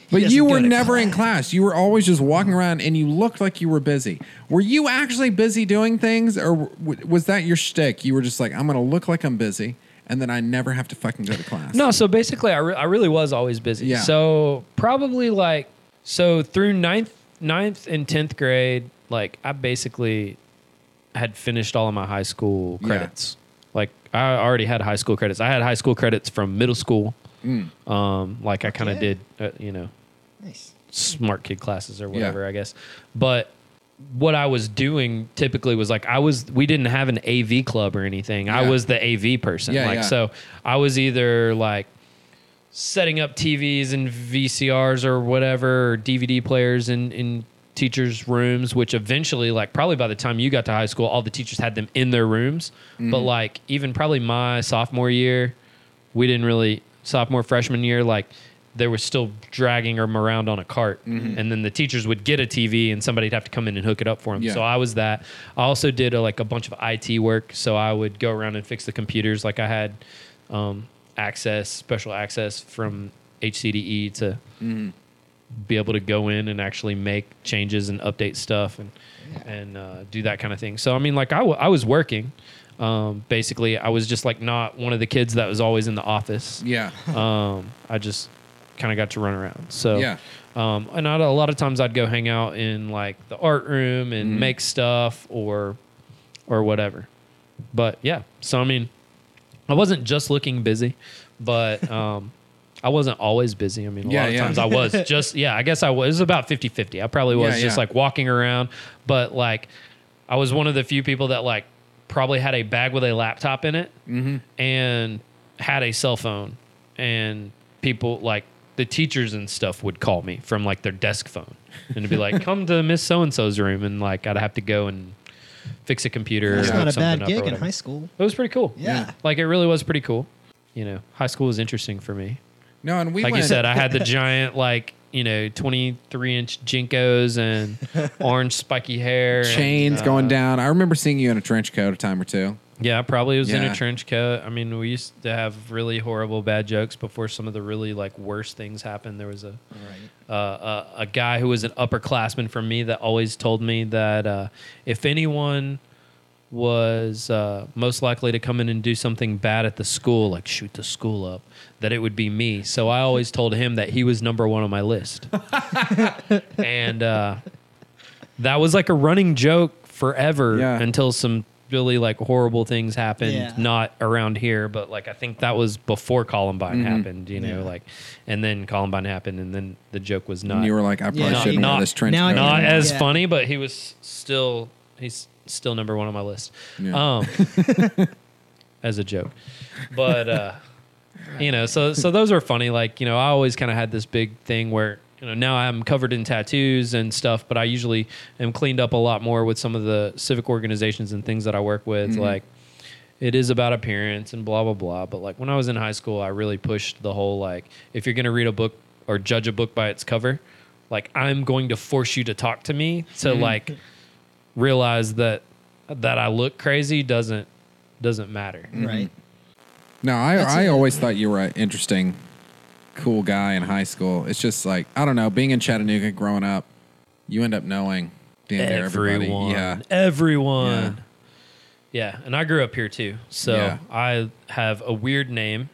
But you were never class. in class. You were always just walking around and you looked like you were busy. Were you actually busy doing things, or w- was that your shtick? You were just like, I'm going to look like I'm busy, and then I never have to fucking go to class. No, so basically I, re- I really was always busy. Yeah. So probably like so through ninth, ninth and tenth grade, like, I basically had finished all of my high school credits. Yeah. Like, I already had high school credits. I had high school credits from middle school. Mm. Um, like, I kind of yeah. did, uh, you know, nice. smart kid classes or whatever, yeah. I guess. But what I was doing typically was, like, I was, we didn't have an A V club or anything. Yeah. I was the A V person. Yeah, like, yeah. So I was either, like, setting up T Vs and V C Rs or whatever, or D V D players in, in teachers' rooms, which eventually, like, probably by the time you got to high school, all the teachers had them in their rooms. Mm-hmm. But, like, even probably my sophomore year, we didn't really, sophomore, freshman year, like, they were still dragging them around on a cart. Mm-hmm. And then the teachers would get a T V and somebody'd have to come in and hook it up for them. Yeah. So I was that. I also did, a, like, a bunch of I T work. So I would go around and fix the computers. Like, I had... Um, access, special access from H C D E to mm. be able to go in and actually make changes and update stuff and yeah. and uh, do that kind of thing. So, I mean, like, I, w- I was working. Um, basically, I was just, like, not one of the kids that was always in the office. Yeah. um, I just kind of got to run around. So, yeah. um, and I'd, a lot of times I'd go hang out in, like, the art room and mm. make stuff or or whatever. But, yeah. So, I mean... I wasn't just looking busy, but um, I wasn't always busy. I mean, a yeah, lot of yeah. times I was just, yeah, I guess I was. It was about fifty-fifty. I probably was yeah, just, yeah. like, walking around. But, like, I was one of the few people that, like, probably had a bag with a laptop in it mm-hmm. and had a cell phone. And people, like, the teachers and stuff would call me from, like, their desk phone. And it'd be like, come to Miss So-and-so's room. And, like, I'd have to go and... fix a computer. It's not a bad gig in high school. It was pretty cool. Yeah. Like, it really was pretty cool. You know, high school was interesting for me. No, and we Like went. you said, I had the giant, like, you know, twenty-three inch Jinkos and orange spiky hair. Chains and, uh, going down. I remember seeing you in a trench coat a time or two. Yeah, probably was yeah. in a trench coat. I mean, we used to have really horrible bad jokes before some of the really, like, worst things happened. There was a right. uh, a, a guy who was an upperclassman from me that always told me that uh, if anyone was uh, most likely to come in and do something bad at the school, like shoot the school up, that it would be me. So I always told him that he was number one on my list. And uh, that was like a running joke forever yeah. until some... really like horrible things happened yeah. not around here, but like I think that was before Columbine mm-hmm. happened, you know, yeah. like, and then Columbine happened and then the joke was not, and you were like, I probably yeah. shouldn't wear this trench coat. Not as yeah. funny, but he was still he's still number one on my list yeah. um as a joke. But uh you know, so so those are funny. Like, you know, I always kind of had this big thing where, you know, now I'm covered in tattoos and stuff, but I usually am cleaned up a lot more with some of the civic organizations and things that I work with. Mm-hmm. Like, it is about appearance and blah, blah, blah. But, like, when I was in high school, I really pushed the whole, like, if you're going to read a book or judge a book by its cover, like, I'm going to force you to talk to me to, mm-hmm. like, realize that that I look crazy doesn't doesn't matter. Mm-hmm. Right. No, I, That's I it. always thought you were interesting. Cool guy in high school. It's just like, I don't know, being in Chattanooga growing up, you end up knowing damn near everybody. Yeah. Everyone. Yeah. yeah. And I grew up here too. So yeah. I have a weird name.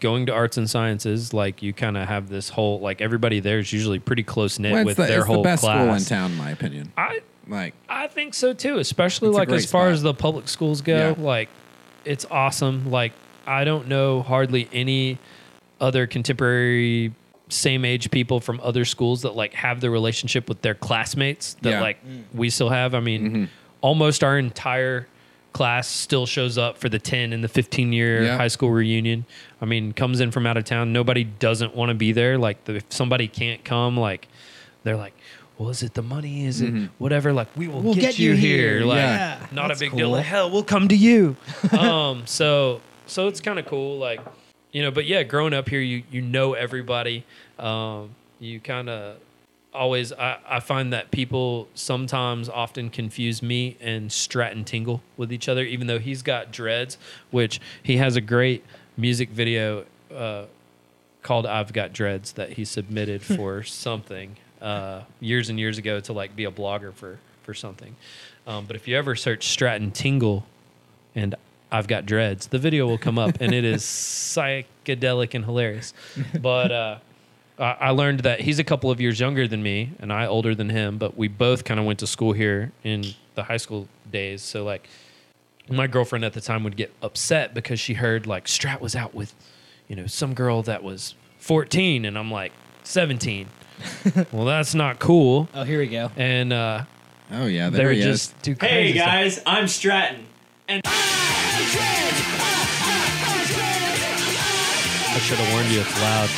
going to arts and sciences, like you kind of have this whole, like everybody there is usually pretty close knit well, with the, their whole class. It's the best class. School in town, in my opinion. I like. I think so too, especially like as far spot. as the public schools go. Yeah. Like, it's awesome. Like, I don't know hardly any other contemporary same age people from other schools that like have the relationship with their classmates that yeah. like mm. we still have. I mean, mm-hmm. almost our entire class still shows up for the ten and the fifteen year yep. high school reunion. I mean, comes in from out of town. Nobody doesn't want to be there. Like the, if somebody can't come, like they're like, well, is it the money? Is mm-hmm. it whatever? Like we will we'll get, get you here. here. Like yeah. not That's a big cool. deal. Like, hell, we'll come to you. um, so, so it's kind of cool. Like, you know, but yeah, growing up here, you, you know, everybody, um, you kind of always, I, I find that people sometimes often confuse me and Stratton Tingle with each other, even though he's got dreads, which he has a great music video, uh, called I've Got Dreads that he submitted for something, uh, years and years ago to like be a blogger for, for something. Um, but if you ever search Stratton Tingle and I've Got Dreads, the video will come up, and it is psychedelic and hilarious. But uh, I learned that he's a couple of years younger than me, and I older than him, but we both kind of went to school here in the high school days. So, like, my girlfriend at the time would get upset because she heard, like, Strat was out with, you know, some girl that was fourteen, and I'm, like, seventeen. Well, that's not cool. Oh, here we go. And uh, oh, yeah, there they were he just is. Too crazy. Hey, guys, stuff. I'm Stratton. And I should have warned you, it's loud.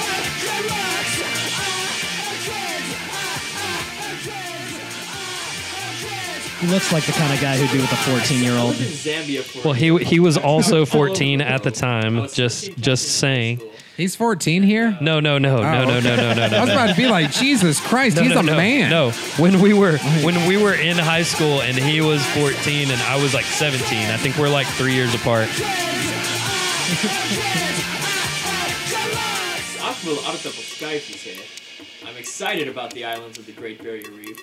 He looks like the kind of guy who'd be with a fourteen-year-old. Well, he he was also fourteen at the time, just just saying. He's fourteen here? No, no, no, oh, no, no, okay. no, no, no, no. I was about to be like, Jesus Christ, no, he's no, a no, man. No, when we were when we were in high school and he was fourteen and I was like seventeen. I think we're like three years apart. I'm excited about the islands of the Great Barrier Reef.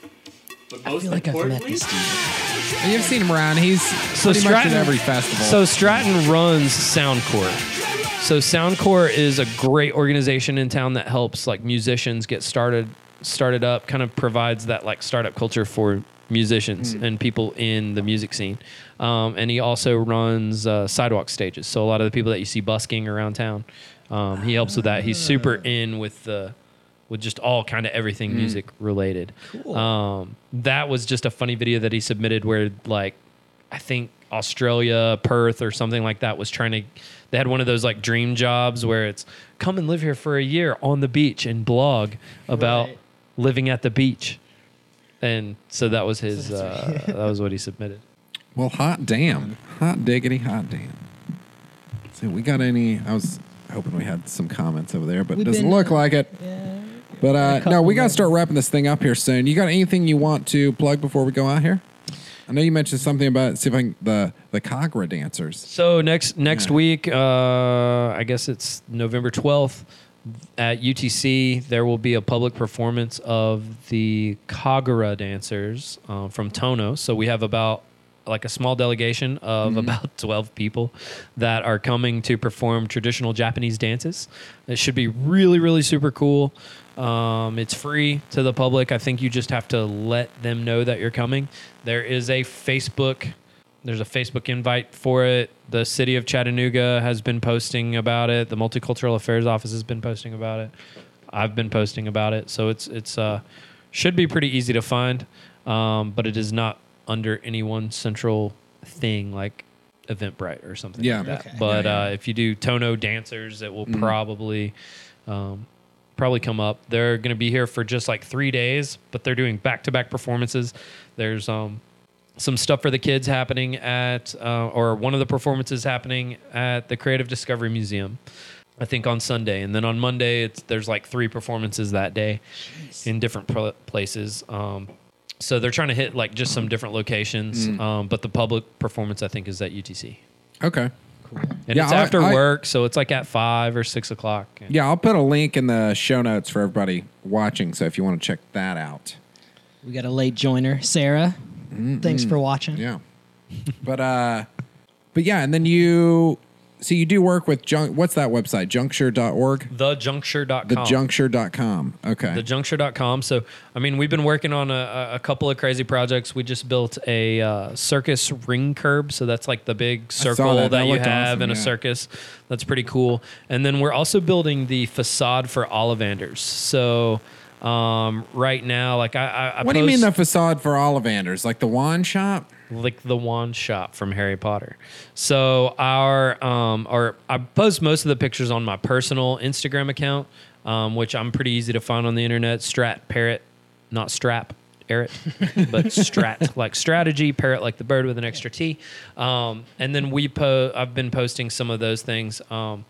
But most I feel like I've met this dude. You've seen him around. He's so pretty Stratton, much at every festival. So Stratton runs Soundcore. So Soundcore is a great organization in town that helps like musicians get started, started up, kind of provides that like startup culture for musicians mm. and people in the music scene. Um, and he also runs uh, sidewalk stages. So a lot of the people that you see busking around town, um, he helps with that. He's super in with the... with just all kind of everything mm. music related. Cool. Um, that was just a funny video that he submitted where like, I think Australia, Perth or something like that was trying to, they had one of those like dream jobs where it's come and live here for a year on the beach and blog about right. living at the beach. And so that was his, uh, that was what he submitted. Well, hot damn, hot diggity, hot damn. So we got any, I was hoping we had some comments over there, but We've it doesn't been, look like it. Yeah. But uh, no, we got to start wrapping this thing up here soon. You got anything you want to plug before we go out here? I know you mentioned something about see if I can, the the Kagura dancers. So next next yeah. week, uh, I guess it's November twelfth at U T C. There will be a public performance of the Kagura dancers uh, from Tōno. So we have about like a small delegation of mm-hmm. about twelve people that are coming to perform traditional Japanese dances. It should be really really super cool. Um, it's free to the public. I think you just have to let them know that you're coming. There is a Facebook, there's a Facebook invite for it. The city of Chattanooga has been posting about it. The Multicultural Affairs Office has been posting about it. I've been posting about it. So it's, it's, uh, should be pretty easy to find. Um, but it is not under any one central thing like Eventbrite or something yeah. like that. Okay. But, yeah, yeah. uh, if you do Tōno dancers, it will mm. probably, um, probably come up. They're going to be here for just like three days, but they're doing back-to-back performances. There's um, some stuff for the kids happening at, uh, or one of the performances happening at the Creative Discovery Museum, I think on Sunday. And then on Monday, it's, there's like three performances that day Jeez. in different pl- places. Um, so they're trying to hit like just some different locations, mm. um, but the public performance, I think, is at U T C. Okay. Cool. And yeah, it's after I, I, work, so it's like at five or six o'clock. Yeah, I'll put a link in the show notes for everybody watching, so if you want to check that out. We got a late joiner, Sarah. Mm-mm. Thanks for watching. Yeah. But uh, but yeah, and then you So you do work with junk. What's that website? Juncture dot org? the juncture dot com. the juncture dot com. Okay. the juncture dot com. So, I mean, we've been working on a, a couple of crazy projects. We just built a uh, circus ring curb. So that's like the big circle that, that you have awesome, in yeah. a circus. That's pretty cool. And then we're also building the facade for Ollivanders. So... Um, right now, like I, I, I what post, do you mean the facade for Ollivanders? Like the wand shop? Like the wand shop from Harry Potter. So our, um, or I post most of the pictures on my personal Instagram account, um, which I'm pretty easy to find on the internet. Strat Parrott, not Strap Parrot, but Strat like strategy, Parrot like the bird with an extra T. Um, and then we po- I've been posting some of those things, um,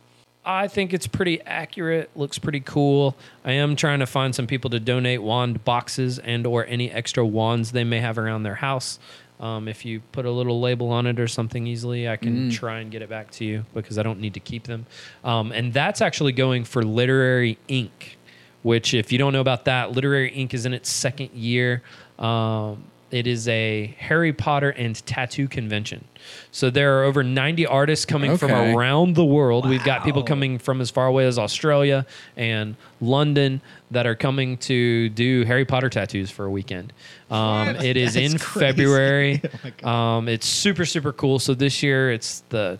I think it's pretty accurate, looks pretty cool. I am trying to find some people to donate wand boxes and or any extra wands they may have around their house. Um, if you put a little label on it or something easily, I can mm. try and get it back to you because I don't need to keep them. Um, and that's actually going for Literary Ink, which if you don't know about that, Literary Ink is in its second year. Um, it is a Harry Potter and tattoo convention. So there are over ninety artists coming okay. from around the world. Wow. We've got people coming from as far away as Australia and London that are coming to do Harry Potter tattoos for a weekend. Um, it is That's in crazy. February. Oh um, it's super, super cool. So this year it's the,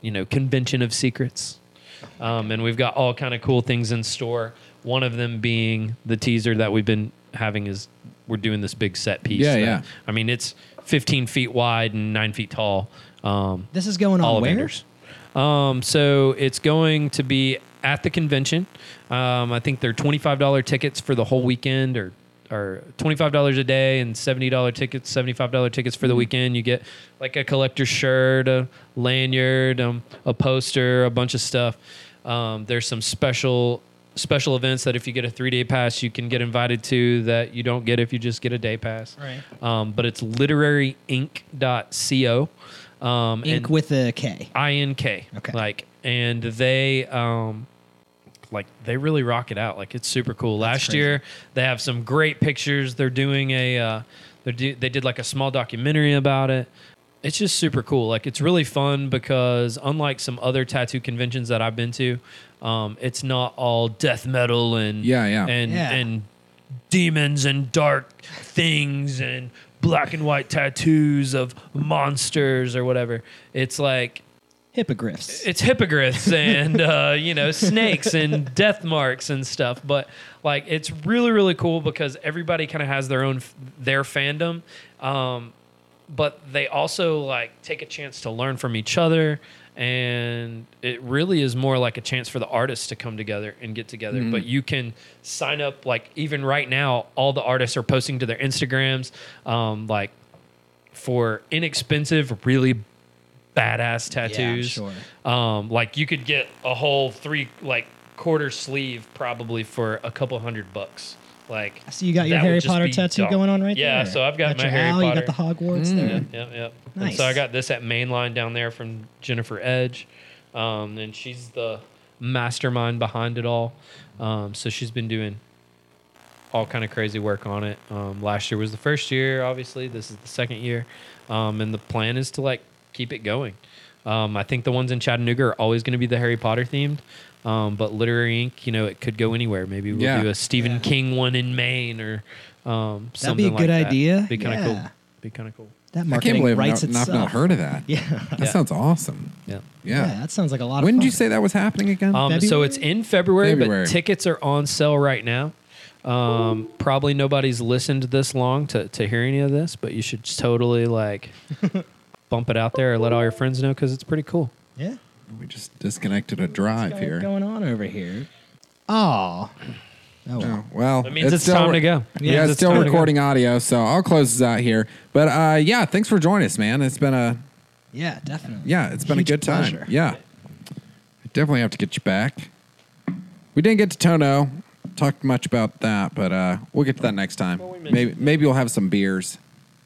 you know, Convention of Secrets. Um, and we've got all kind of cool things in store. One of them being the teaser that we've been having is we're doing this big set piece. Yeah, that, yeah. I mean, it's fifteen feet wide and nine feet tall. Um, this is going on where? Um, so it's going to be at the convention. Um, I think they're twenty-five dollars tickets for the whole weekend or or twenty-five dollars a day and seventy dollars tickets, seventy-five dollars tickets for the weekend. You get like a collector's shirt, a lanyard, um, a poster, a bunch of stuff. Um, there's some special... special events that if you get a three-day pass, you can get invited to that you don't get if you just get a day pass. Right. Um, but it's literary ink dot co. Um, Ink with a K. I N K. Okay. Like, and they... Um, like they really rock it out. Like it's super cool. That's Last crazy. year they have some great pictures. They're doing a... Uh, they do, they did like a small documentary about it. It's just super cool. Like it's really fun because unlike some other tattoo conventions that I've been to, um, it's not all death metal and yeah, yeah. and yeah. and demons and dark things and black and white tattoos of monsters or whatever. It's like hippogriffs. It's hippogriffs and uh, you know, snakes and death marks and stuff, but like it's really really cool because everybody kind of has their own their fandom. Um But they also like take a chance to learn from each other, and it really is more like a chance for the artists to come together and get together. Mm-hmm. But you can sign up, like even right now, all the artists are posting to their Instagrams, um, like for inexpensive, really badass tattoos. Yeah, sure. Um, like you could get a whole three, like quarter sleeve, probably for a couple hundred bucks. Like, so you got your Harry Potter tattoo dark. going on right yeah, there. Yeah, so I've got, got my Harry owl, Potter. You got the Hogwarts mm. there. Yep, yep. yep. Nice. And so I got this at Mainline down there from Jennifer Edge, um, and she's the mastermind behind it all. Um, so she's been doing all kind of crazy work on it. Um, last year was the first year, obviously. This is the second year, um, and the plan is to like keep it going. Um, I think the ones in Chattanooga are always going to be the Harry Potter themed. Um, but Literary Ink, you know, it could go anywhere. Maybe we'll yeah. do a Stephen yeah. King one in Maine or um, something like that. That'd be a good like idea. Be kind of yeah. cool. Be kind of cool. That marketing I can't believe I've not, not, not heard of that. Yeah. That yeah. sounds awesome. Yeah. yeah. Yeah, that sounds like a lot of When fun. Did you say that was happening again? Um, so it's in February, February, but tickets are on sale right now. Um, probably nobody's listened this long to, to hear any of this, but you should totally, like, bump it out there or let all your friends know because it's pretty cool. Yeah. We just disconnected a drive What's here. What's going on over here? Oh. Oh, well. Oh, well that means it's, it's time re- to go. Yeah, yeah it's, it's still recording audio, so I'll close this out here. But, uh, yeah, thanks for joining us, man. It's been a... Yeah, definitely. Yeah, it's been Huge a good time. Pleasure. Yeah. I definitely have to get you back. We didn't get to Tōno. Talked much about that, but uh, we'll get to that next time. Well, we maybe maybe we'll have some beers.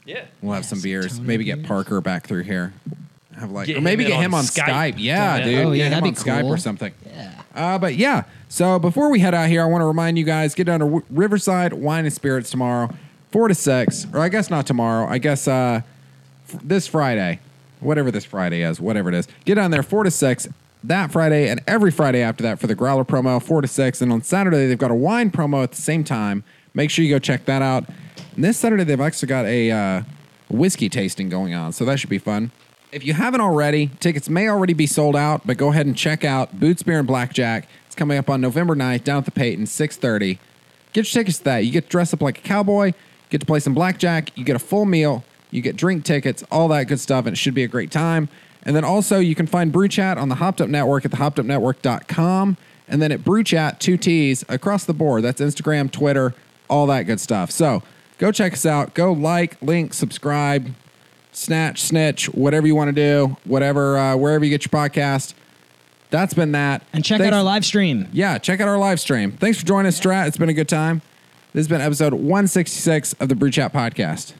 Yeah. We'll have yeah, some beers. Tōno maybe beers. Get Parker back through here. Have like, or maybe get him on Skype. Skype. Yeah, yeah, dude. Oh, yeah, get that'd him on be cool. Skype or something. Yeah. Uh, but yeah, so before we head out here, I want to remind you guys, get down to Riverside Wine and Spirits tomorrow, four to six, or I guess not tomorrow. I guess uh, f- this Friday. whatever this Friday is, whatever it is. Get down there four to six that Friday and every Friday after that for the Growler promo, four to six And on Saturday, they've got a wine promo at the same time. Make sure you go check that out. And this Saturday, they've actually got a uh, whiskey tasting going on, so that should be fun. If you haven't already, tickets may already be sold out, but go ahead and check out Boots, Beer, and Blackjack. It's coming up on November ninth down at the Peyton, six thirty Get your tickets to that. You get to dress up like a cowboy, get to play some blackjack, you get a full meal, you get drink tickets, all that good stuff, and it should be a great time. And then also, you can find Brew Chat on the Hopped Up Network at the hopped up network dot com and then at Brew Chat, two T's, across the board. That's Instagram, Twitter, all that good stuff. So go check us out. Go like, link, subscribe, snatch, snitch, whatever you want to do, whatever, uh, wherever you get your podcast. That's been that. And check Thanks. out our live stream. Yeah, check out our live stream. Thanks for joining us, Strat. It's been a good time. This has been episode one sixty-six of the Brew Chat Podcast.